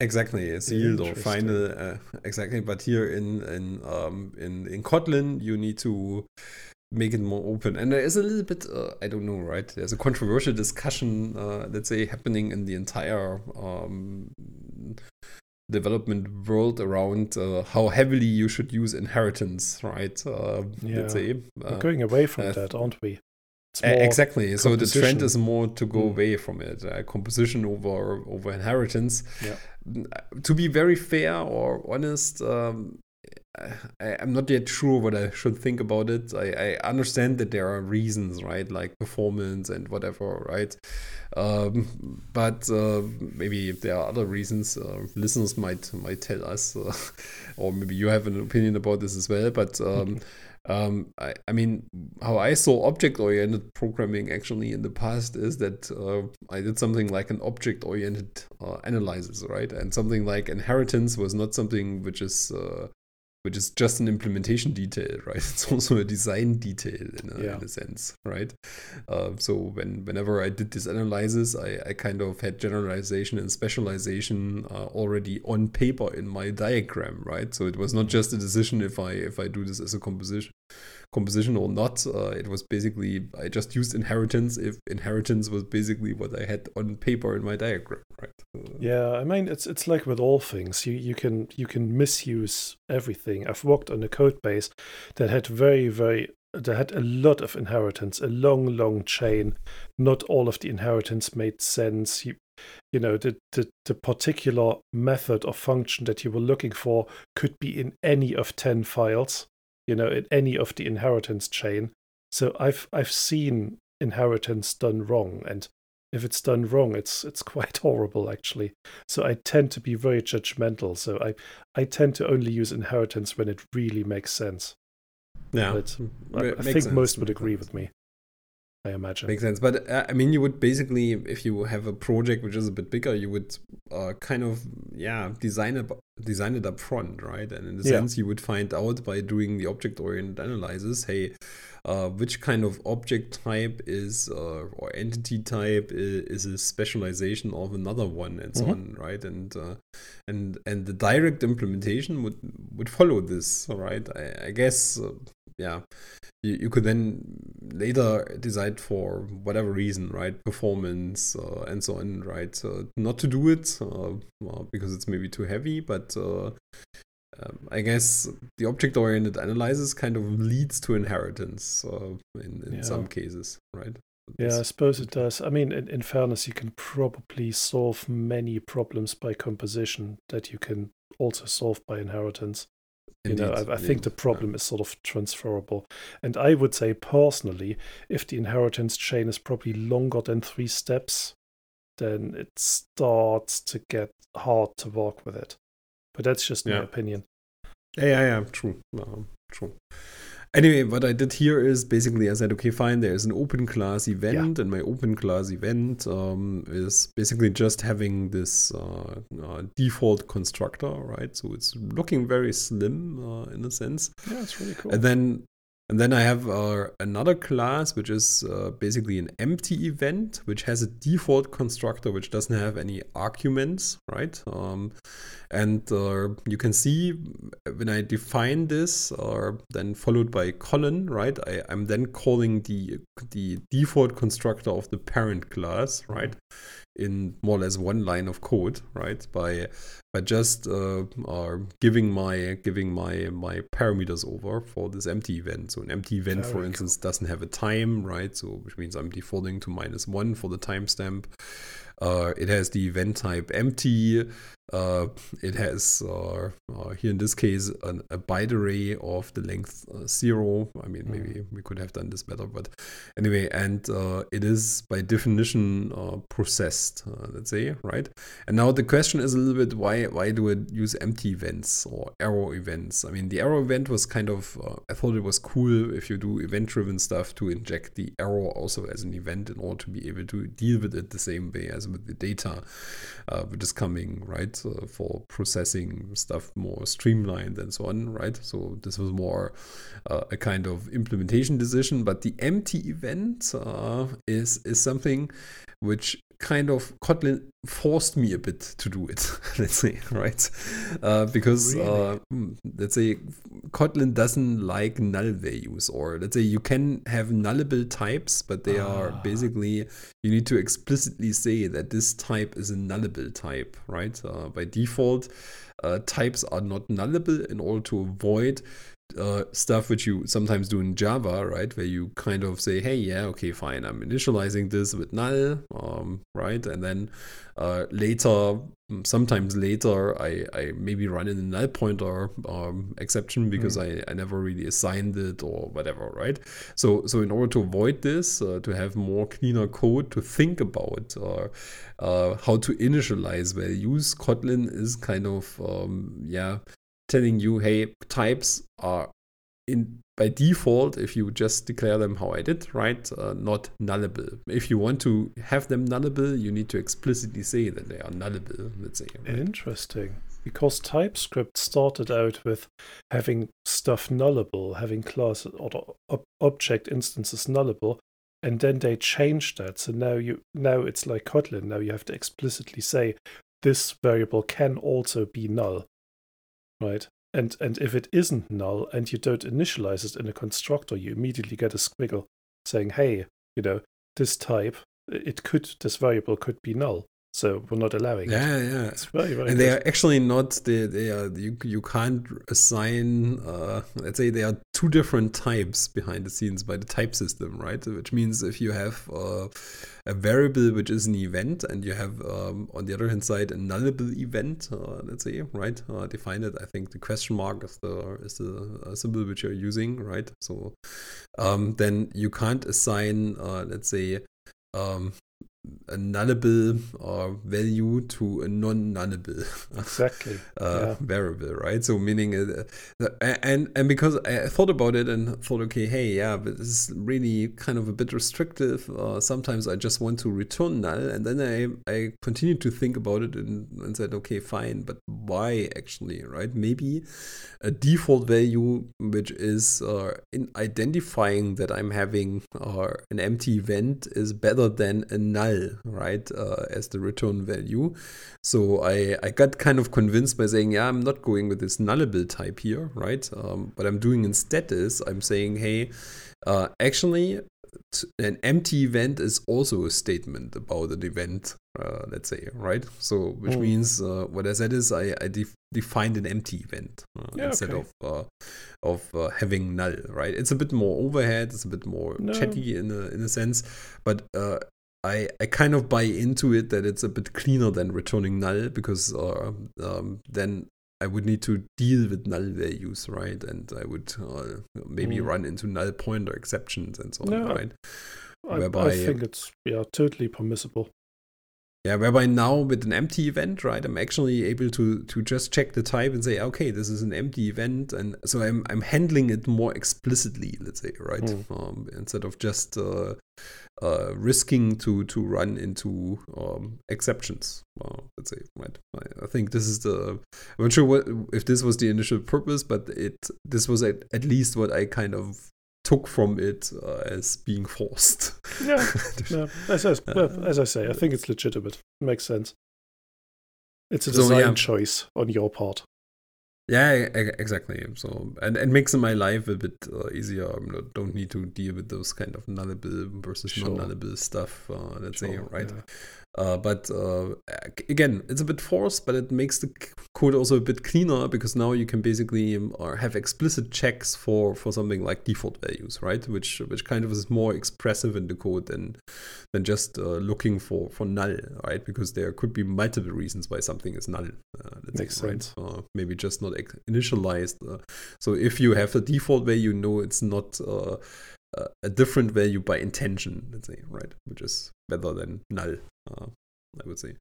Exactly, sealed or final. Uh, exactly, but here in in um in, in Kotlin, you need to make it more open, and there is a little bit uh, I don't know, right? There's a controversial discussion, uh, let's say, happening in the entire um, development world around uh, how heavily you should use inheritance, right? Uh, yeah. Let's say uh, we're going away from uh, that, aren't we? Exactly. So the trend is more to go mm. away from it. Uh, composition over over inheritance. Yeah. To be very fair or honest, um, I, I'm not yet sure what I should think about it. I, I understand that there are reasons, right? Like performance and whatever, right? Um, but uh, maybe if there are other reasons, uh, listeners might might tell us, uh, or maybe you have an opinion about this as well. But um, um, I, I mean, how I saw object-oriented programming actually in the past is that uh, I did something like an object-oriented uh, analysis, right? And something like inheritance was not something which is... Uh, which is just an implementation detail, right? It's also a design detail in a, yeah. in a sense, right? Uh, so when whenever I did this analysis, I, I kind of had generalization and specialization uh, already on paper in my diagram, right? So it was not just a decision if I if I do this as a composition composition or not. Uh, it was basically, I just used inheritance if inheritance was basically what I had on paper in my diagram, right? Uh, yeah, I mean, it's it's like with all things, you you can you can misuse everything. I've worked on a code base that had very, very, that had a lot of inheritance, a long, long chain. Not all of the inheritance made sense. You, you know, the, the, the particular method or function that you were looking for could be in any of ten files, you know, in any of the inheritance chain. So I've I've seen inheritance done wrong, and if it's done wrong, it's it's quite horrible actually. So I tend to be very judgmental. So I I tend to only use inheritance when it really makes sense. Yeah, but I, I think sense. most would agree with me, I imagine. Makes sense. But uh, I mean, you would basically, if you have a project which is a bit bigger, you would uh, kind of, yeah, design up, design it up front, right? And in a yeah. sense, you would find out by doing the object-oriented analysis, hey, uh, which kind of object type is, uh, or entity type is, is a specialization of another one, and so mm-hmm. on, right? And uh, and and the direct implementation would, would follow this, right? I, I guess... Uh, Yeah, you, you could then later decide for whatever reason, right? Performance uh, and so on, right? Uh, not to do it uh, well, because it's maybe too heavy, but uh, um, I guess the object-oriented analysis kind of leads to inheritance uh, in, in yeah. some cases, right? Yeah, That's I suppose it does. I mean, in, in fairness, you can probably solve many problems by composition that you can also solve by inheritance. You Indeed. know, I, I think the problem yeah. is sort of transferable. And I would say personally, if the inheritance chain is probably longer than three steps, then it starts to get hard to work with it. But that's just yeah. my opinion. Yeah, yeah, yeah. True. No, true. Anyway, what I did here is basically I said, okay, fine, there's an open class event, yeah. and my open class event um, is basically just having this uh, uh, default constructor, right? So it's looking very slim uh, in a sense. Yeah, it's really cool. And then and then I have uh, another class, which is uh, basically an empty event, which has a default constructor, which doesn't have any arguments, right? Um, and uh, you can see when I define this, uh, then followed by colon, right? I, I'm then calling the the default constructor of the parent class, right? In more or less one line of code, right? By by just uh, uh, giving my giving my my parameters over for this empty event. So an empty event, Very for instance, cool. doesn't have a time, right? So which means I'm defaulting to minus one for the timestamp. Uh, it has the event type empty. Uh, it has uh, uh, here in this case an, a byte array of the length uh, zero. I mean, maybe mm. we could have done this better, but anyway, and uh, it is by definition uh, processed, uh, let's say, right? And now the question is a little bit why why do I use empty events or arrow events? I mean, the arrow event was kind of uh, I thought it was cool if you do event-driven stuff to inject the arrow also as an event in order to be able to deal with it the same way as with the data uh, which is coming, right? Uh, for processing stuff more streamlined and so on, right? So this was more uh, a kind of implementation decision, but the empty event uh, is is something which kind of Kotlin forced me a bit to do it, let's say, right? Uh, because really? uh, let's say Kotlin doesn't like null values, or let's say you can have nullable types, but they ah. are basically, you need to explicitly say that this type is a nullable type, right? Uh, by default, uh, types are not nullable in order to avoid uh, stuff which you sometimes do in Java, right? Where you kind of say, hey, yeah, okay, fine, I'm initializing this with null, um, right? And then uh, later, sometimes later, I, I maybe run in a null pointer um, exception because mm. I, I never really assigned it or whatever, right? So, so in order to avoid this, uh, to have more cleaner code to think about uh, uh, how to initialize values, Kotlin is kind of, um, yeah, telling you, hey, types are in by default if you just declare them how I did, right? Uh, not nullable. If you want to have them nullable, you need to explicitly say that they are nullable, let's say. Right? Interesting. Because TypeScript started out with having stuff nullable, having class or ob- object instances nullable, and then they changed that. So now you now it's like Kotlin. Now you have to explicitly say this variable can also be null. Right. And and if it isn't null and you don't initialize it in a constructor, you immediately get a squiggle saying, hey, you know, this type, it could, this variable could be null. So we're not allowing yeah, it. Yeah, yeah. It's very, very and good. They are actually not, they, they are, you, you can't assign, uh, let's say there are two different types behind the scenes by the type system, right? Which means if you have uh, a variable which is an event and you have, um, on the other hand side, a nullable event, uh, let's say, right? Uh, define it, I think the question mark is the, is the symbol which you're using, right? So um, then you can't assign, uh, let's say, um, a nullable uh, value to a non-nullable exactly. uh, yeah. variable, right? So meaning, uh, and and because I thought about it and thought, okay, hey, yeah, but this is really kind of a bit restrictive. Uh, sometimes I just want to return null, and then I, I continued to think about it and, and said, okay, fine, but why actually, right? Maybe a default value, which is uh, in identifying that I'm having uh, an empty event is better than a null right uh, as the return value. So I, I got kind of convinced by saying, yeah, I'm not going with this nullable type here, right? Um, what I'm doing instead is I'm saying, hey, uh, actually t- an empty event is also a statement about an event, uh, let's say, right? So which mm. means uh, what I said is I, I def- defined an empty event uh, yeah, instead okay. of uh, of uh, having null, right? It's a bit more overhead, it's a bit more no. chatty in a, in a sense, but uh, I, I kind of buy into it that it's a bit cleaner than returning null because uh, um, then I would need to deal with null values, right? And I would uh, maybe mm. run into null pointer exceptions and so on, yeah, right? I, Whereby, I think it's yeah totally permissible. Yeah, whereby now with an empty event, right, I'm actually able to to just check the type and say, okay, this is an empty event, and so I'm I'm handling it more explicitly, let's say, right, mm. um, instead of just uh, uh, risking to to run into um, exceptions, well, let's say, right. I, I think this is the I'm not sure what if this was the initial purpose, but it this was at, at least what I kind of took from it uh, as being forced. Yeah, no, as, as, well, as I say, I think it's legitimate. It makes sense. It's a design so, yeah. choice on your part. Yeah, exactly. So, and it makes my life a bit uh, easier. I don't need to deal with those kind of nullable versus sure. non-nullable stuff, uh, let's sure, say, right? Yeah. Uh, but uh, again, it's a bit forced, but it makes the code also a bit cleaner because now you can basically um, or have explicit checks for, for something like default values, right? Which which kind of is more expressive in the code than than just uh, looking for, for null, right? Because there could be multiple reasons why something is null. Uh, let's Makes say, sense. Right? Uh, maybe just not ex- initialized. Uh, so if you have a default value, you know it's not uh, a different value by intention, let's say, right? Which is better than null. Uh, I would say.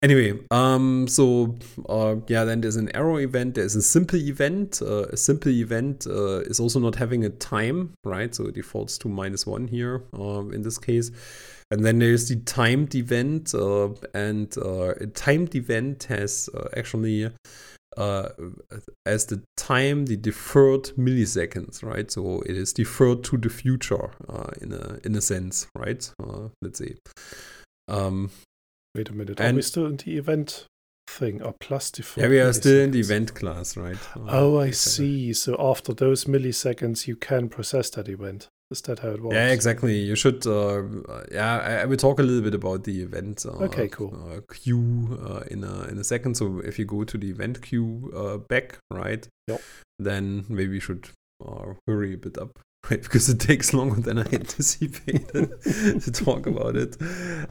Anyway, um, so uh, yeah, then there's an arrow event. There's a simple event. Uh, a simple event uh, is also not having a time, right? So it defaults to minus one here uh, in this case. And then there's the timed event, uh, and uh, a timed event has uh, actually uh, as the time the deferred milliseconds, right? So it is deferred to the future uh, in a in a sense, right? Uh, let's say. Um, Wait a minute, are we still in the event thing? Or plus default? Yeah, we are still in the event class, right? Oh, oh I see. So after those milliseconds, you can process that event. Is that how it works? Yeah, exactly. You should, uh, yeah, I, I will talk a little bit about the event uh, okay, cool. uh, queue uh, in, a, in a second. So if you go to the event queue uh, back, right, yep. then maybe you should uh, hurry a bit up, right? Because it takes longer than I anticipated to talk about it.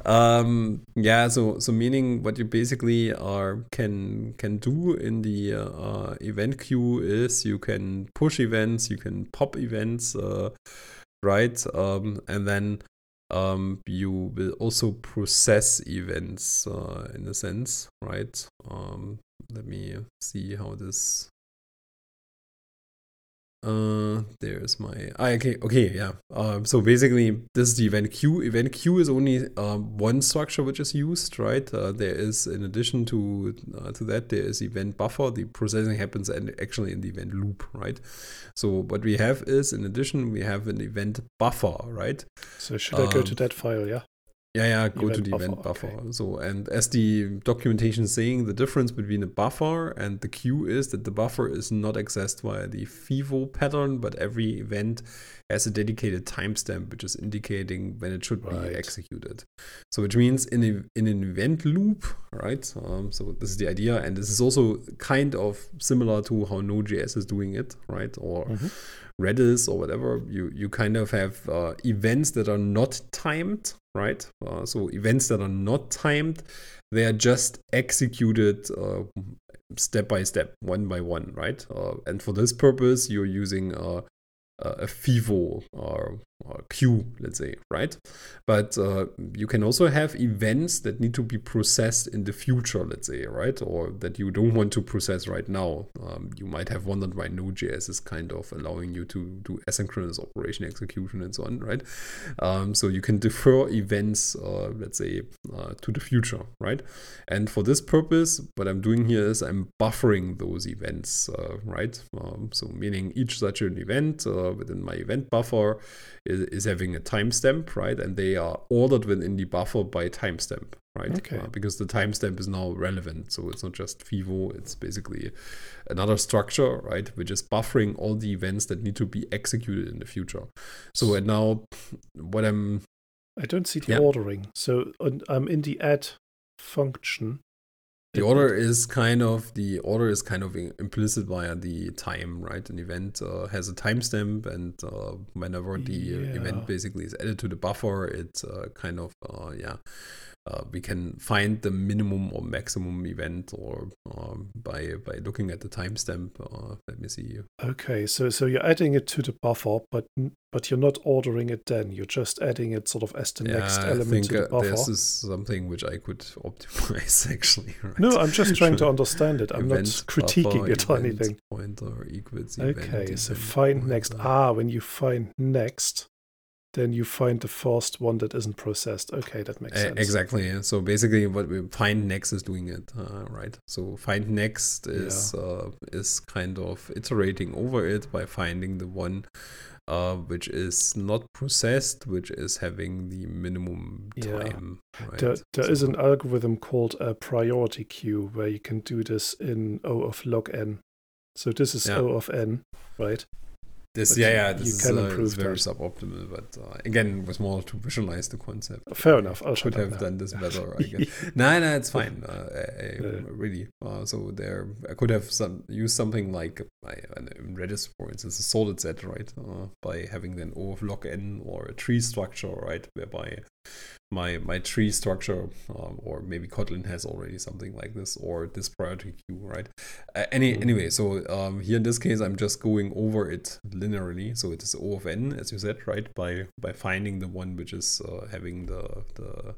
Um, yeah, so so meaning what you basically are can can do in the uh, event queue is you can push events, you can pop events, uh, right? Um, and then um, you will also process events uh, in a sense, right? Um, let me see how this... Uh, there's my... Ah, okay, okay, yeah. Uh, so basically, this is the event queue. Event queue is only uh, one structure which is used, right? Uh, there is, in addition to uh, to that, there is event buffer. The processing happens and actually in the event loop, right? So what we have is, in addition, we have an event buffer, right? So should um, I go to that file, yeah? Yeah, yeah, go event to the buffer, event buffer. Okay. So, and as the documentation is saying, the difference between a buffer and the queue is that the buffer is not accessed via the FIFO pattern, but every event has a dedicated timestamp, which is indicating when it should right. be executed. So, which means in a, in an event loop, right? Um, so, this is the idea. And this is also kind of similar to how Node.js is doing it, right? Or mm-hmm. Redis or whatever. You, you kind of have uh, events that are not timed. Right, uh, so events that are not timed, they are just executed uh, step by step, one by one, right? Uh, and for this purpose, you're using uh, a FIFO or, or queue, let's say, right? But uh, you can also have events that need to be processed in the future, let's say, right? Or that you don't want to process right now. Um, you might have wondered why Node.js is kind of allowing you to do asynchronous operation execution and so on, right? Um, so you can defer events, uh, let's say, uh, to the future, right? And for this purpose, what I'm doing here is I'm buffering those events, uh, right? Um, so meaning each such an event uh, within my event buffer is, is having a timestamp, right? And they are ordered within the buffer by timestamp, right? Okay. Uh, because the timestamp is now relevant. So it's not just FIFO, it's basically another structure, right? Which is buffering all the events that need to be executed in the future. So and now what I'm... I don't see the yeah. ordering. So I'm in the add function. The order is kind of the order is kind of implicit via the time, right? An event uh, has a timestamp, and uh, whenever the yeah. event basically is added to the buffer, it uh, kind of uh, yeah, uh, we can find the minimum or maximum event, or uh, by by looking at the timestamp. Uh, let me see. Okay, so so you're adding it to the buffer, but but you're not ordering it. Then you're just adding it sort of as the yeah, next element I think, to the buffer. Uh, this is something which I could optimize actually, right? No, I'm just trying to understand it. I'm event not critiquing it or anything. Pointer equals event. Okay, so find pointer. Next. Ah, when you find next, then you find the first one that isn't processed. Okay, that makes sense. Uh, exactly. So basically what we find next is doing it, uh, right? So find next is yeah. uh, is kind of iterating over it by finding the one Uh, which is not processed, which is having the minimum time. Yeah. Right? There, there so. is an algorithm called a priority queue where you can do this in O of log n. So this is yeah. O of n, right? This, but yeah, yeah, this is, uh, is very that. suboptimal, but uh, again, it was more to visualize the concept. Fair enough. I should have now. done this better, I guess. no, no, it's fine. Uh, I, I, no. Really. Uh, so there, I could have some used something like I, in Redis, for instance, a solid set, right? Uh, by having then O of log n or a tree structure, right? Whereby my my tree structure, um, or maybe Kotlin has already something like this, or this priority queue, right? Uh, any mm-hmm. Anyway, so um, here in this case, I'm just going over it linearly. So it is O of n, as you said, right? By by finding the one which is uh, having the the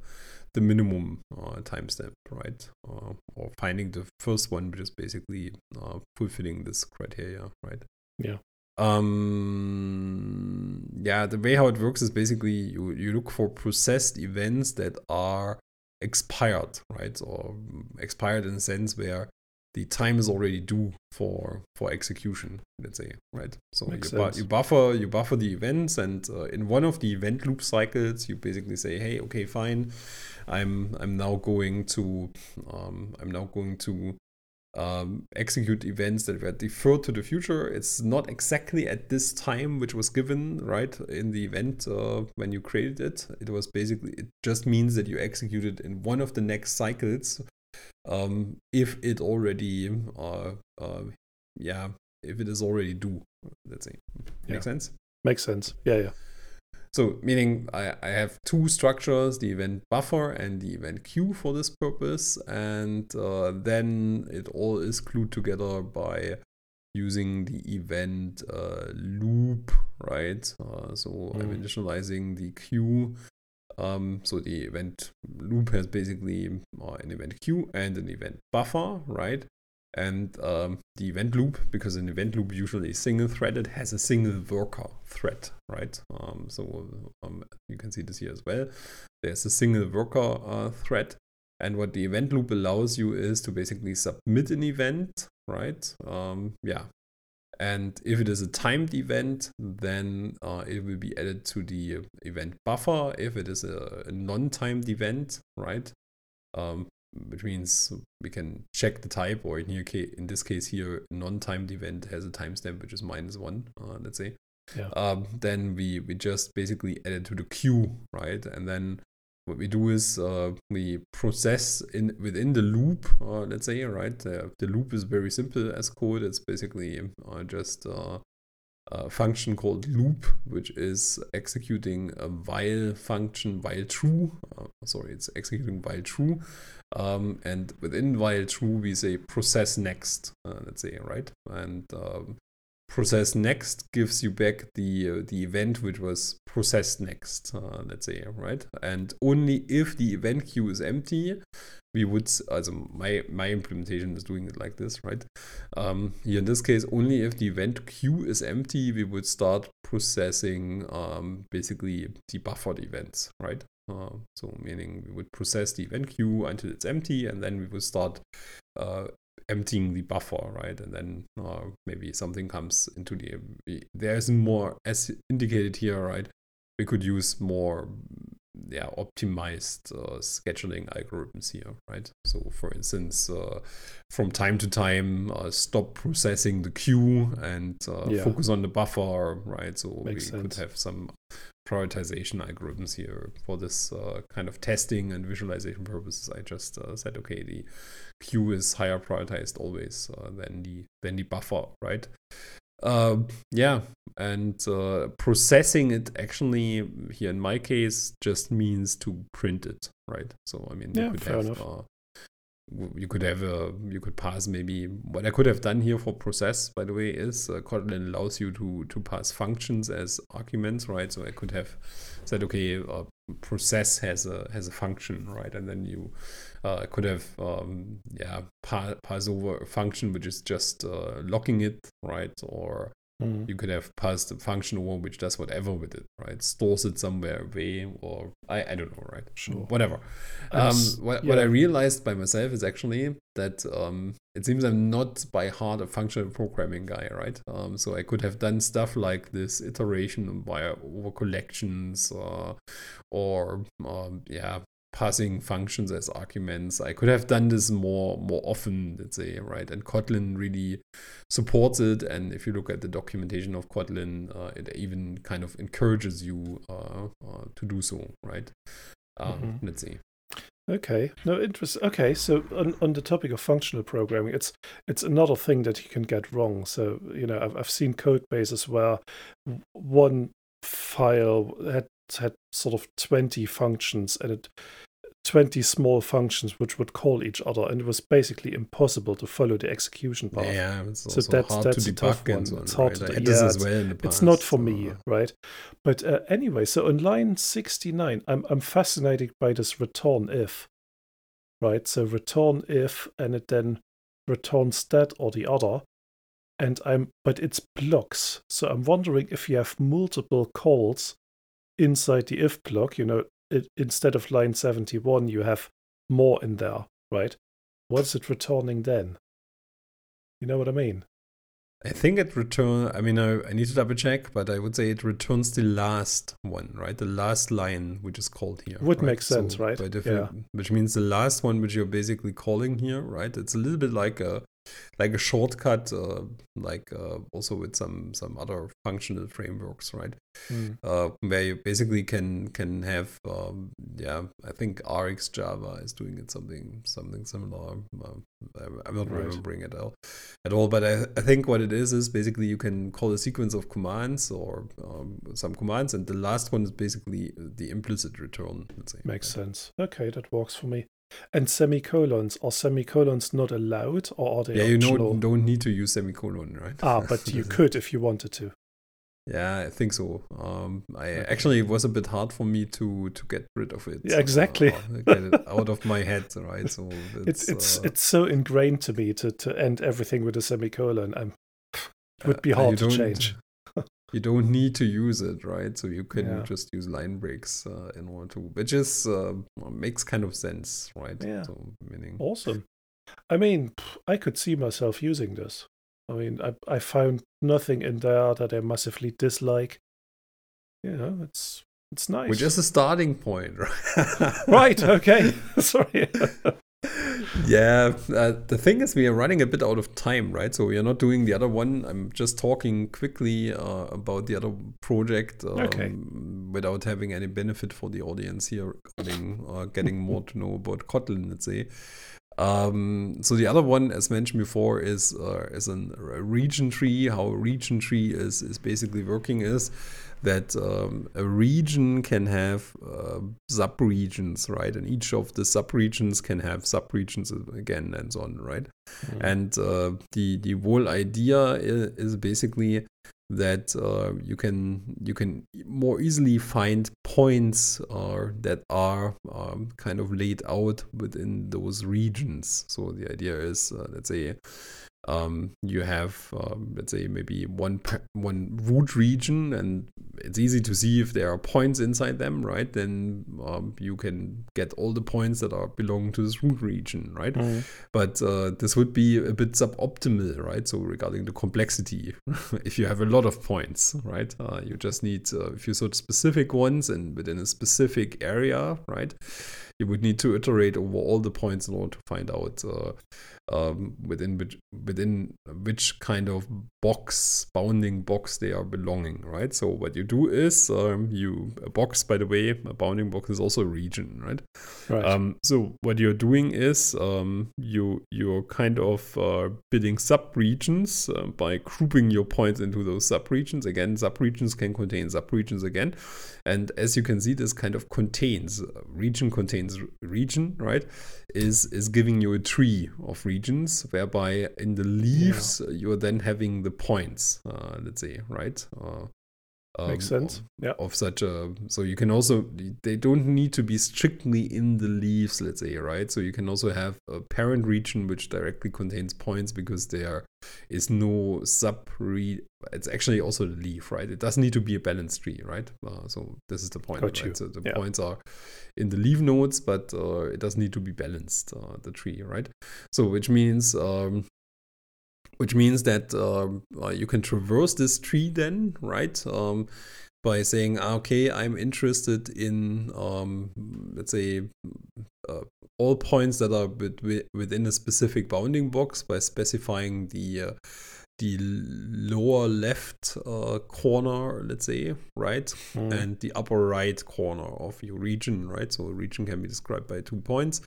the minimum uh, timestamp, right? Uh, or finding the first one which is basically uh, fulfilling this criteria, right? Yeah. Um, yeah, the way how it works is basically you, you look for processed events that are expired, right? Or expired in a sense where the time is already due for for execution, let's say, right? So you, bu- you buffer you buffer the events, and uh, in one of the event loop cycles, you basically say, hey, okay, fine, I'm I'm now going to um, I'm now going to um, execute events that were deferred to the future. It's not exactly at this time which was given, right, in the event uh, when you created it. It was basically, it just means that you executed in one of the next cycles um, if it already, uh, uh, yeah, if it is already due, let's say. Yeah. Make sense? Makes sense. Yeah, yeah. So meaning I, I have two structures, the event buffer and the event queue for this purpose. And uh, then it all is glued together by using the event uh, loop, right? Uh, so mm. I'm initializing the queue. Um, so the event loop has basically uh, an event queue and an event buffer, right? And um, the event loop, because an event loop usually is single-threaded, has a single worker thread, right? Um, so um, you can see this here as well. There's a single worker uh, thread. And what the event loop allows you is to basically submit an event, right? Um, yeah. And if it is a timed event, then uh, it will be added to the event buffer. If it is a, a non-timed event, right? Um, which means we can check the type, or in, your case, in this case here, non-timed event has a timestamp, which is minus one, uh, let's say. Yeah. Um, then we, we just basically add it to the queue, right? And then what we do is uh, we process in within the loop, uh, let's say, right? Uh, the loop is very simple as code. It's basically uh, just uh, a function called loop, which is executing a while function while true. Uh, sorry, it's executing while true. Um, and within while true, we say process next, uh, let's say, right? And um, process next gives you back the uh, the event which was processed next, uh, let's say, right? And only if the event queue is empty, we would, also my, my implementation is doing it like this, right? Um, here in this case, only if the event queue is empty, we would start processing um, basically the buffered events, right? Uh, so meaning we would process the event queue until it's empty, and then we would start uh, emptying the buffer, right? And then uh, maybe something comes into the... There's more, as indicated here, right? We could use more yeah, optimized uh, scheduling algorithms here, right? So for instance, uh, from time to time, uh, stop processing the queue and uh, yeah. focus on the buffer, right? So Makes we sense. Could have some prioritization algorithms here for this uh, kind of testing and visualization purposes. I just uh, said, okay, the queue is higher prioritized always uh, than the than the buffer, right? Uh, yeah, and uh, processing it actually here in my case just means to print it, right? So I mean, yeah, you could fair have enough. Uh, you could have a you could pass maybe what I could have done here for process, by the way, is uh, Kotlin allows you to to pass functions as arguments, right? So I could have said, okay, uh, process has a has a function, right? And then you uh, could have um, yeah pa- pass over a function which is just uh, locking it, right? Or mm-hmm. you could have passed a function over which does whatever with it, right? Stores it somewhere away, or I, I don't know, right? Sure. Whatever. Um, what, yeah. what I realized by myself is actually that um, it seems I'm not by heart a functional programming guy, right? Um, so I could have done stuff like this iteration via over collections uh, or, um, yeah, passing functions as arguments. I could have done this more more often, let's say, right? And Kotlin really supports it. And if you look at the documentation of Kotlin, uh, it even kind of encourages you uh, uh, to do so, right? Um, mm-hmm. Let's see. Okay. No, interesting. Okay, so on, on the topic of functional programming, it's it's another thing that you can get wrong. So, you know, I've, I've seen code bases where one file had had sort of twenty functions, and it twenty small functions which would call each other, and it was basically impossible to follow the execution path. Yeah, it's so that's, hard that's to debug and so on. It's hard right? to do. Yeah, well it's past, not for so. me, right? But uh, anyway, so on line sixty-nine, I'm I'm fascinated by this return if, right? So return if, and it then returns that or the other. And I'm but it's blocks. So I'm wondering if you have multiple calls inside the if block, you know, it, instead of line seventy-one, you have more in there, right? What's it returning then? You know what I mean? I think it return. I mean, I, I need to double check, but I would say it returns the last one, right? The last line, which is called here. Would right? make sense, so, right? Yeah. Which means the last one, which you're basically calling here, right? It's a little bit like a like a shortcut, uh, like uh, also with some some other functional frameworks, right? Mm. Uh, where you basically can can have, um, yeah, I think RxJava is doing it something something similar. Uh, I'm not right. remembering it all, at all. But I, I think what it is is basically you can call a sequence of commands or um, some commands, and the last one is basically the implicit return. Let's say. Makes right? sense. Okay, that works for me. And semicolons, are semicolons not allowed, or are they? Yeah, optional? You know, don't need to use semicolon, right? Ah, but you could if you wanted to. Yeah, I think so. Um, I okay. actually it was a bit hard for me to, to get rid of it. Yeah, exactly, uh, get it out of my head, right? So it's it's uh, it's so ingrained to me to, to end everything with a semicolon. Um, it would be uh, hard to change. You don't need to use it, right? So you can yeah. just use line breaks uh, in order to, which is uh, makes kind of sense, right? Yeah. So, meaning... Awesome. I mean, I could see myself using this. I mean, I I found nothing in there that I massively dislike. You know, it's it's nice. Which is a starting point, right? Right. Okay. Sorry. Yeah, uh, the thing is we are running a bit out of time, right? So we are not doing the other one. I'm just talking quickly uh, about the other project um, okay. without having any benefit for the audience here, getting, uh, getting more to know about Kotlin, let's say. Um, so the other one, as mentioned before, is uh, is an, a region tree. How a region tree is, is basically working is that um, a region can have uh, subregions, right? And each of the subregions can have subregions again, and so on, right? Mm-hmm. And uh, the the whole idea is, is basically that uh, you can you can more easily find points uh, that are um, kind of laid out within those regions. So the idea is, uh, let's say, um, you have um, let's say maybe one one root region, and it's easy to see if there are points inside them, right? Then um, you can get all the points that are belong to this root region, right? Mm-hmm. But uh, this would be a bit suboptimal, right? So regarding the complexity, if you have a lot of points, right? Uh, you just need uh, a few sort of specific ones, and within a specific area, right? You would need to iterate over all the points in order to find out uh, um, within which within which kind of box bounding box they are belonging, right? So what you do is um, you a box, by the way, a bounding box is also a region, right? Right. Um, so what you're doing is um, you you're kind of uh, building subregions uh, by grouping your points into those subregions. Again, subregions can contain subregions again, and as you can see, this kind of contains region contains. region, right, is is giving you a tree of regions, whereby in the leaves yeah. you're then having the points, uh, let's say, right? Uh, um, Makes sense. Of, yeah. Of such a, so you can also, they don't need to be strictly in the leaves, let's say, right? So you can also have a parent region which directly contains points because there is no sub re. It's actually also the leaf, right? It doesn't need to be a balanced tree, right? Uh, so this is the point, Got right? You. So the yeah. points are in the leaf nodes, but uh, it doesn't need to be balanced, uh, the tree, right? So which means um, which means that uh, you can traverse this tree then, right? Um, by saying, okay, I'm interested in, um, let's say, uh, all points that are within a specific bounding box by specifying the... Uh, the lower left uh, corner, let's say, right? Mm. And the upper right corner of your region, right? So a region can be described by two points.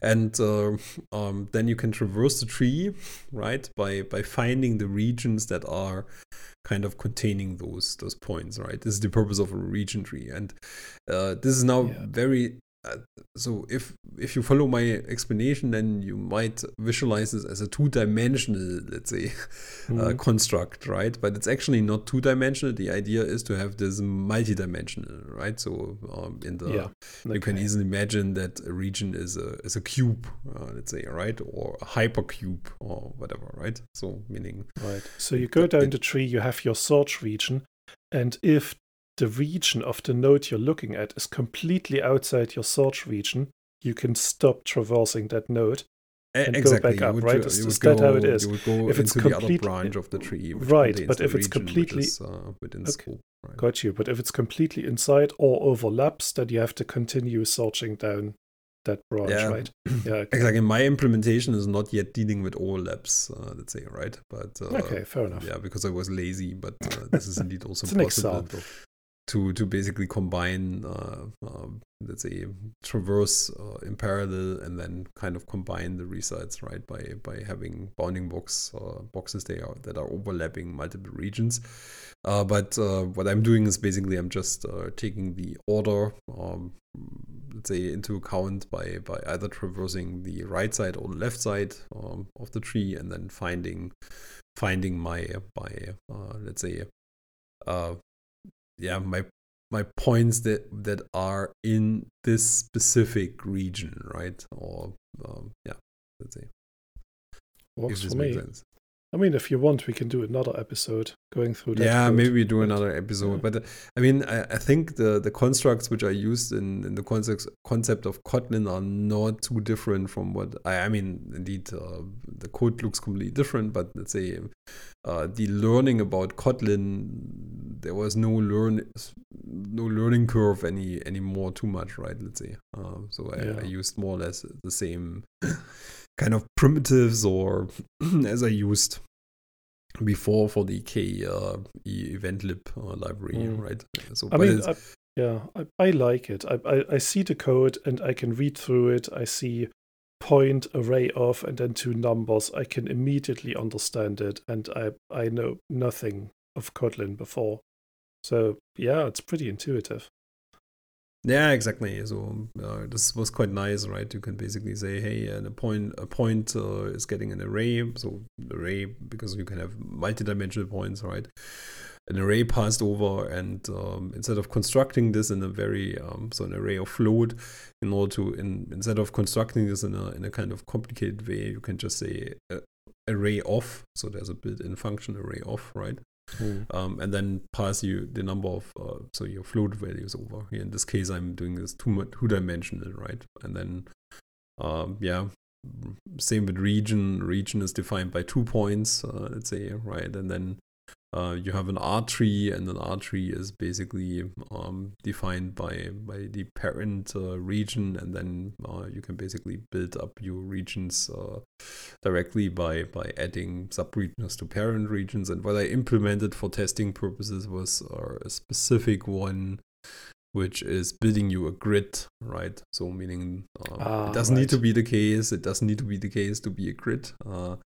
And uh, um, then you can traverse the tree, right? By by finding the regions that are kind of containing those, those points, right? This is the purpose of a region tree. And uh, this is now yeah. very... Uh, so if if you follow my explanation, then you might visualize this as a two-dimensional, let's say, mm-hmm. uh, construct, right? But it's actually not two-dimensional. The idea is to have this multi-dimensional, right? So um, in the yeah. okay. you can easily imagine that a region is a is a cube, uh, let's say, right, or a hypercube or whatever, right? So meaning right. So you go down it, the tree, you have your search region, and if the region of the node you're looking at is completely outside your search region, you can stop traversing that node and exactly. go back up, right? Is, is that go, how it is? You would go if into it's completely the other branch of the tree, right? But if it's region, completely is, uh, within okay. scope, right? Got you. But if it's completely inside or overlaps, then you have to continue searching down that branch, yeah. right? Yeah, okay. Exactly. My implementation is not yet dealing with overlaps, uh, let's say, right? But uh, okay, fair enough. Yeah, because I was lazy, but uh, this is indeed also it's possible. An example. To, to basically combine, uh, uh, let's say, traverse uh, in parallel, and then kind of combine the results, right, by by having bounding box uh, boxes they are, that are overlapping multiple regions. Uh, but uh, what I'm doing is basically I'm just uh, taking the order, um, let's say, into account by, by either traversing the right side or left side um, of the tree, and then finding finding my by uh, let's say. Uh, Yeah, my my points that, that are in this specific region, right? Or um, yeah, let's see. Works for me. Sense. I mean, if you want, we can do another episode going through that. Yeah, code. Maybe we do another episode. Yeah. But uh, I mean, I, I think the, the constructs which are used in, in the concept concept of Kotlin are not too different from what I, I mean. Indeed, uh, the code looks completely different. But let's say uh, the learning about Kotlin, there was no learn no learning curve any anymore too much, right? Let's say. Uh, so I, yeah. I used more or less the same. Kind of primitives, or as I used before for the K uh, event lib uh, library, mm. right? So, I mean, I, yeah, I, I like it. I, I I see the code and I can read through it. I see point, array of, and then two numbers. I can immediately understand it, and I I know nothing of Kotlin before, so yeah, it's pretty intuitive. Yeah, exactly. So uh, this was quite nice, right? You can basically say, hey, and a point, a point uh, is getting an array. So array, because you can have multi-dimensional points, right? An array passed over, and um, instead of constructing this in a very um, so an array of float, in order to in, instead of constructing this in a in a kind of complicated way, you can just say uh, array of. So there's a built-in function array of, right? Mm. Um, and then pass you the number of uh, so your float values over. Yeah, in this case, I'm doing this two two dimensional, right? And then, um, yeah, same with region. Region is defined by two points, uh, let's say, right? And then uh, you have an R tree, and an R tree is basically um, defined by by the parent uh, region, and then uh, you can basically build up your regions uh, directly by by adding subregions to parent regions. And what I implemented for testing purposes was uh, a specific one, which is building you a grid, right? So meaning uh, ah, it doesn't right. need to be the case. It doesn't need to be the case to be a grid. Uh,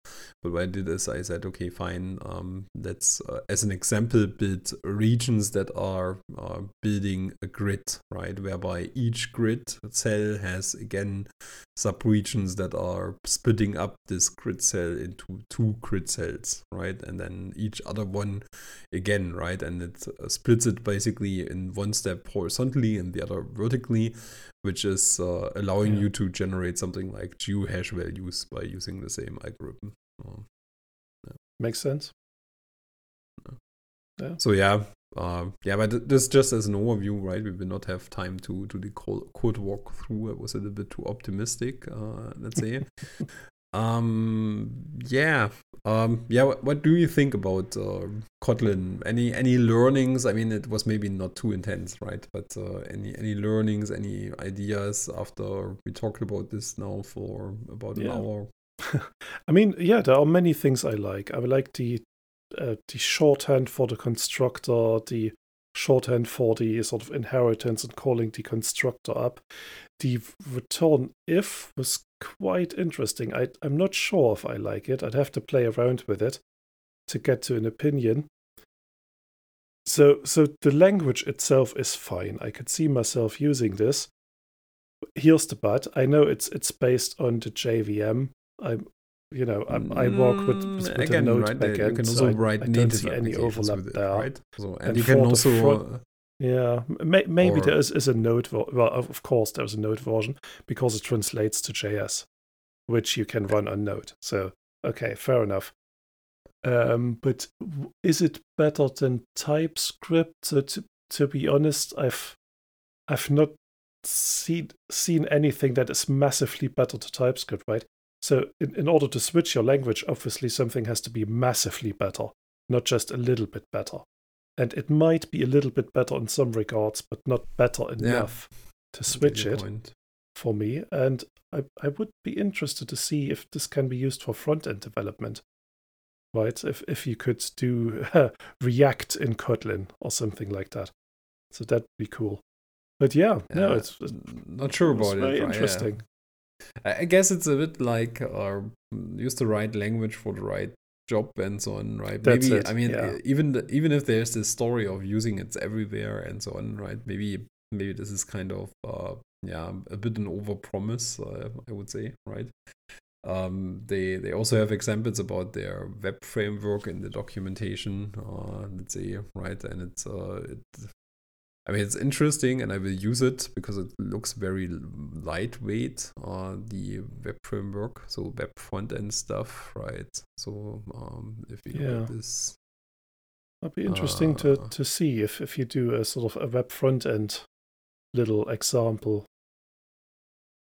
but what I did is I said, okay, fine. Um, let's, uh, as an example, build regions that are uh, building a grid, right? Whereby each grid cell has, again, subregions that are splitting up this grid cell into two grid cells, right? And then each other one again, right? And it uh, splits it basically in one step horizontal. horizontally and the other vertically, which is uh, allowing yeah. you to generate something like geohash values by using the same algorithm. Oh. Yeah. Makes sense. Yeah. Yeah. So yeah, uh, yeah, but this just as an overview, right? We will not have time to do the code walkthrough. I was a little bit too optimistic, uh, let's say. Um. Yeah. Um. Yeah. What, what do you think about uh, Kotlin? Any any learnings? I mean, it was maybe not too intense, right? But uh, any any learnings? Any ideas after we talked about this now for about yeah. an hour? I mean, yeah, there are many things I like. I like the uh, the shorthand for the constructor, the shorthand for the sort of inheritance and calling the constructor up. The return if was quite interesting. I, I'm not sure if I like it. I'd have to play around with it to get to an opinion. So, so the language itself is fine. I could see myself using this. Here's the but. I know it's it's based on the J V M. I'm, you know, I'm, I work with, with again, a Node right, backend. You can also so write I, I don't see any overlap it, there. Right? So, and, and you can also. Front, Yeah, may, maybe or, there is, is a Node. Ver- well, of course, there is a Node version because it translates to J S, which you can run on Node. So, okay, fair enough. Um, but is it better than TypeScript? So, to, to be honest, I've I've not seen seen anything that is massively better to TypeScript, right? So, in, in order to switch your language, obviously something has to be massively better, not just a little bit better. And it might be a little bit better in some regards, but not better enough yeah. to switch it. Point. for me, and I, I would be interested to see if this can be used for front-end development, right? If if you could do uh, React in Kotlin or something like that. So that'd be cool. But yeah, yeah no, it's, it's not sure about it's it. Very right? interesting. Yeah. I guess it's a bit like uh, use the right language for the right job and so on, right? That's maybe it. I mean, yeah. even the, even if there's this story of using it's everywhere and so on, right? Maybe maybe this is kind of uh, yeah a bit an overpromise, uh, I would say, right? Um, they they also have examples about their web framework in the documentation, uh, let's say, right? And it's uh, it. I mean, it's interesting, and I will use it because it looks very lightweight, uh, the web framework, so web front-end stuff, right? So um, if you yeah. do this... That'd be interesting uh, to, to see if, if you do a sort of a web front-end little example.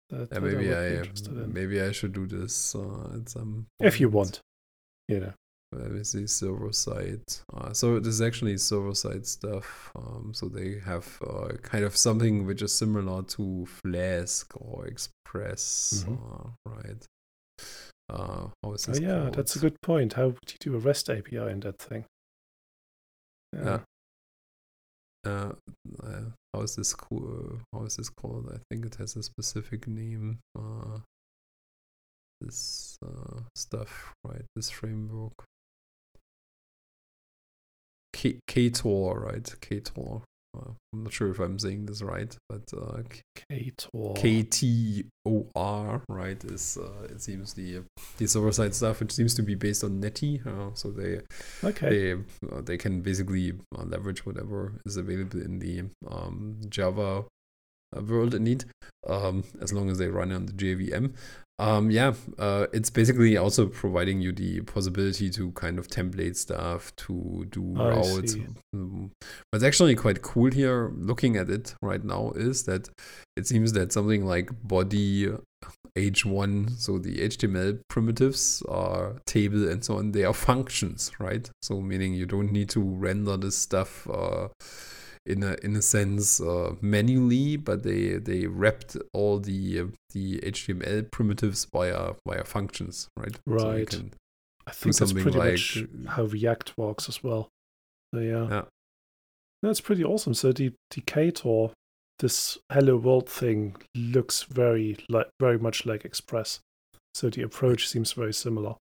That, yeah, maybe I, I maybe I should do this uh, at some point. If you want, you know. With the server side, uh, so this is actually server side stuff. Um, so they have uh, kind of something which is similar to Flask or Express, mm-hmm. uh, right? Uh, how is this? Oh, yeah, called? That's a good point. How would you do a REST A P I in that thing? Yeah. Uh, uh, uh, how is this cool? How is this called? I think it has a specific name. Uh, this uh, stuff, right? This framework. K- Ktor, right? Ktor. Uh, I'm not sure if I'm saying this right, but uh, K- Ktor. K T O R, right? Is uh, it seems the the server side stuff, which seems to be based on Netty. Uh, so they okay. they uh, they can basically uh, leverage whatever is available in the um, Java world, indeed, um, as long as they run on the J V M. Um, yeah, uh, it's basically also providing you the possibility to kind of template stuff, to do oh, routes. Mm-hmm. What's actually quite cool here, looking at it right now, is that it seems that something like body H one, so the H T M L primitives are table and so on, they are functions, right? So meaning you don't need to render this stuff uh, in a in a sense uh, manually, but they they wrapped all the uh, the H T M L primitives via via functions, right? Right. So I think that's pretty like, much how React works as well. So yeah. yeah, that's pretty awesome. So the the Ktor, this Hello World thing, looks very like very much like Express. So the approach seems very similar.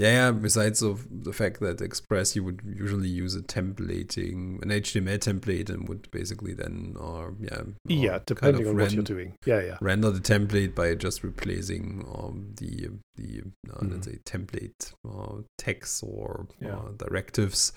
Yeah, besides of the fact that Express, you would usually use a templating, an H T M L template, and would basically then, or uh, yeah, yeah, uh, depending kind of on rend- what you're doing, yeah, yeah, render the template by just replacing um, the the uh, mm. let's say template uh, text or yeah. uh, directives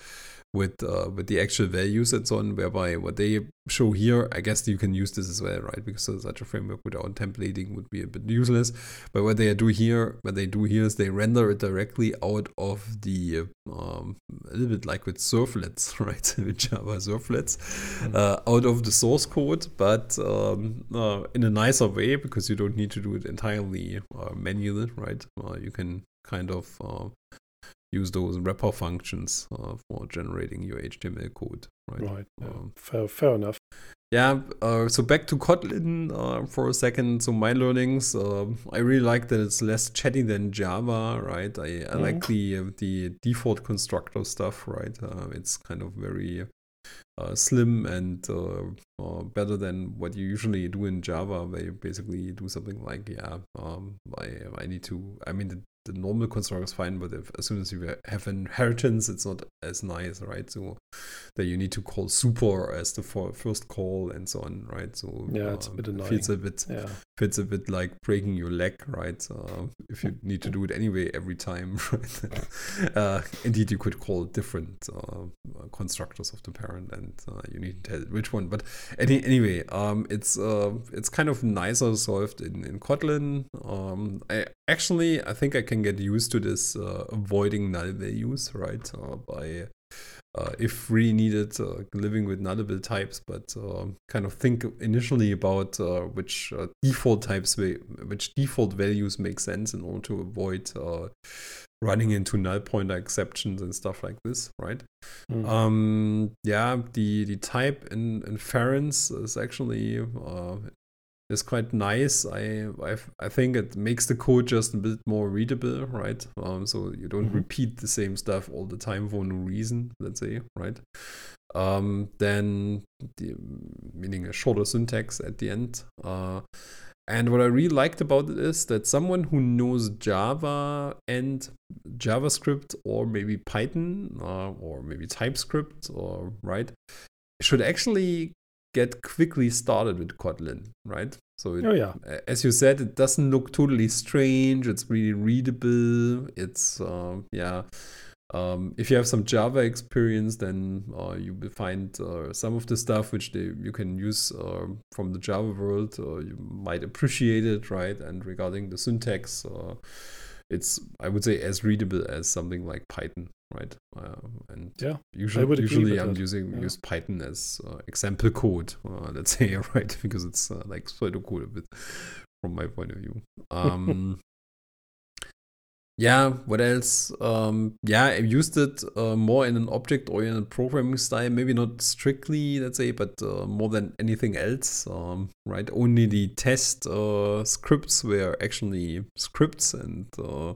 with uh, with the actual values and so on. Whereby what they show here, I guess you can use this as well, right? Because such a framework without templating would be a bit useless. But what they do here, what they do here is they render it directly out of the um, a little bit like with servlets, right? With Java servlets, mm-hmm. uh, out of the source code, but um, uh, in a nicer way, because you don't need to do it entirely uh, manually, right? Uh, you can kind of uh, use those wrapper functions uh, for generating your H T M L code, right? Right. Yeah. Um, fair, fair enough. Yeah, uh, so back to Kotlin uh, for a second. So my learnings, uh, I really like that it's less chatty than Java, right? I, I mm-hmm. like the uh, the default constructor stuff, right? Uh, it's kind of very uh, slim and uh, uh, better than what you usually do in Java, where you basically do something like, yeah, um, I I need to, I mean, the, the normal constructor is fine, but if, as soon as you have inheritance, it's not as nice, right? So that you need to call super as the for, first call and so on, right? So yeah, it's um, a bit annoying. Feels a bit, yeah. feels a bit like breaking your leg, right? Uh, if you need to do it anyway every time, right? uh, indeed, you could call different uh, constructors of the parent, and uh, you need to tell which one. But any, anyway, um, it's uh, it's kind of nicer solved in in Kotlin. Um, I actually I think I can get used to this uh, avoiding null values, right? Uh, by uh, if really needed, uh, living with nullable types, but uh, kind of think initially about uh, which uh, default types, which default values make sense in order to avoid uh, running into null pointer exceptions and stuff like this, right? Mm-hmm. Um, yeah, the the type in inference is actually. Uh, is quite nice. I I've, I think it makes the code just a bit more readable, right? Um, so you don't mm-hmm. repeat the same stuff all the time for no reason, let's say, right? Um, then the, meaning a shorter syntax at the end. Uh, and what I really liked about it is that someone who knows Java and JavaScript, or maybe Python, uh, or maybe TypeScript, or right, should actually get quickly started with Kotlin, right? So it, oh, yeah. as you said, it doesn't look totally strange. It's really readable. It's uh, yeah. Um, if you have some Java experience, then uh, you will find uh, some of the stuff which they, you can use uh, from the Java world. Uh, you might appreciate it, right? And regarding the syntax, uh, it's, I would say, as readable as something like Python, right? Uh, and yeah, usually, I would usually I'm that. using yeah. use Python as uh, example code, uh, let's say, right? Because it's uh, like pseudo code a bit from my point of view. Um, Yeah, what else? Um, yeah, I used it uh, more in an object-oriented programming style. Maybe not strictly, let's say, but uh, more than anything else, um, right? Only the test uh, scripts were actually scripts, and uh,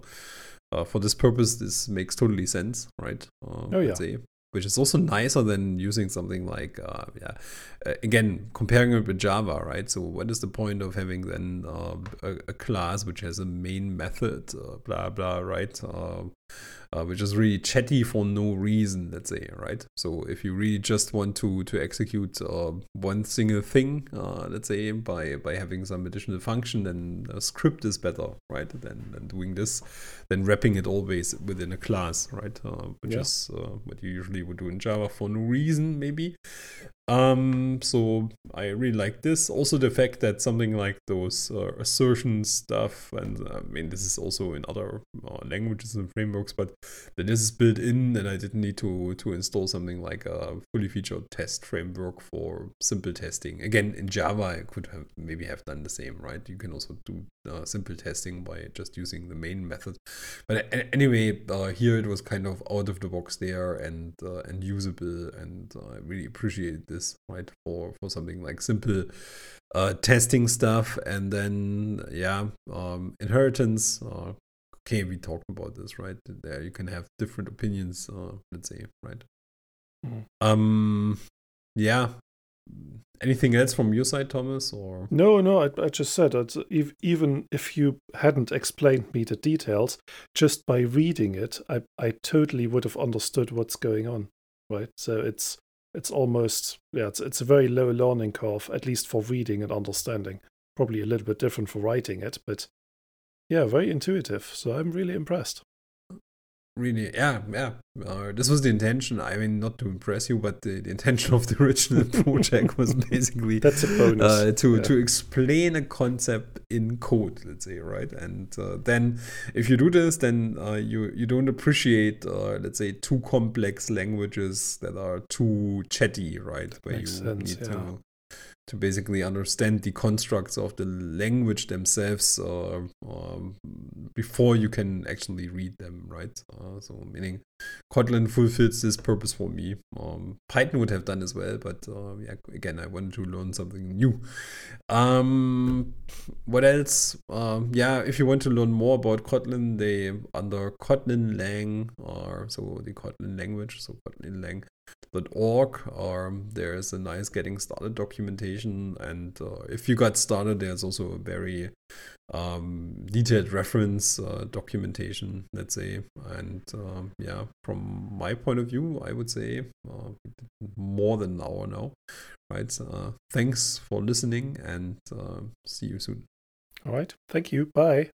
uh, for this purpose, this makes totally sense, right? Uh, oh, yeah. Let's say. Which is also nicer than using something like, uh, yeah, uh, again, comparing it with Java, right? So what is the point of having then uh, a, a class which has a main method, uh, blah, blah, right? Uh, uh, which is really chatty for no reason, let's say, right? So if you really just want to to execute uh, one single thing, uh, let's say, by, by having some additional function, then a script is better, right? Than, than doing this, than wrapping it always within a class, right? Uh, which yeah. is uh, what you usually would do in Java for no reason, maybe. Um, so I really like this. Also, the fact that something like those uh, assertion stuff, and I mean, this is also in other uh, languages and frameworks, but that this is built in, and I didn't need to to install something like a fully featured test framework for simple testing. Again, in Java, I could have maybe have done the same, right? You can also do uh, simple testing by just using the main method. But uh, anyway, uh, here it was kind of out of the box there, and uh, and usable, and uh, I really appreciated this. This, right, for for something like simple uh, testing stuff. And then yeah, um, inheritance. Uh, okay, we talked about this, right? There you can have different opinions. Uh, let's say, right? Mm-hmm. Um, yeah. Anything else from your side, Thomas? Or no, no. I, I just said that if, even if you hadn't explained me the details, just by reading it, I I totally would have understood what's going on, right? So it's. It's almost, yeah, it's, it's a very low learning curve, at least for reading and understanding. Probably a little bit different for writing it, but yeah, very intuitive. So I'm really impressed. Really, yeah, yeah. Uh, this was the intention. I mean, not to impress you, but the, the intention of the original project was basically that's a bonus. Uh, to yeah. to explain a concept in code, let's say, right? And uh, then, if you do this, then uh, you you don't appreciate, uh, let's say, too complex languages that are too chatty, right? Where Makes you sense, need yeah. to. to basically understand the constructs of the language themselves uh, um, before you can actually read them, right? Uh, so meaning Kotlin fulfills this purpose for me. Um, Python would have done as well, but uh, yeah, again, I wanted to learn something new. Um, what else? Um, yeah, if you want to learn more about Kotlin, they under Kotlin Lang, or so the Kotlin language, so Kotlin Lang. Dot org, or there's a nice getting started documentation, and uh, if you got started, there's also a very um, detailed reference uh, documentation, let's say. And uh, yeah, from my point of view, I would say uh, more than an hour now, right? Uh, thanks for listening, and uh, see you soon. All right, thank you. Bye.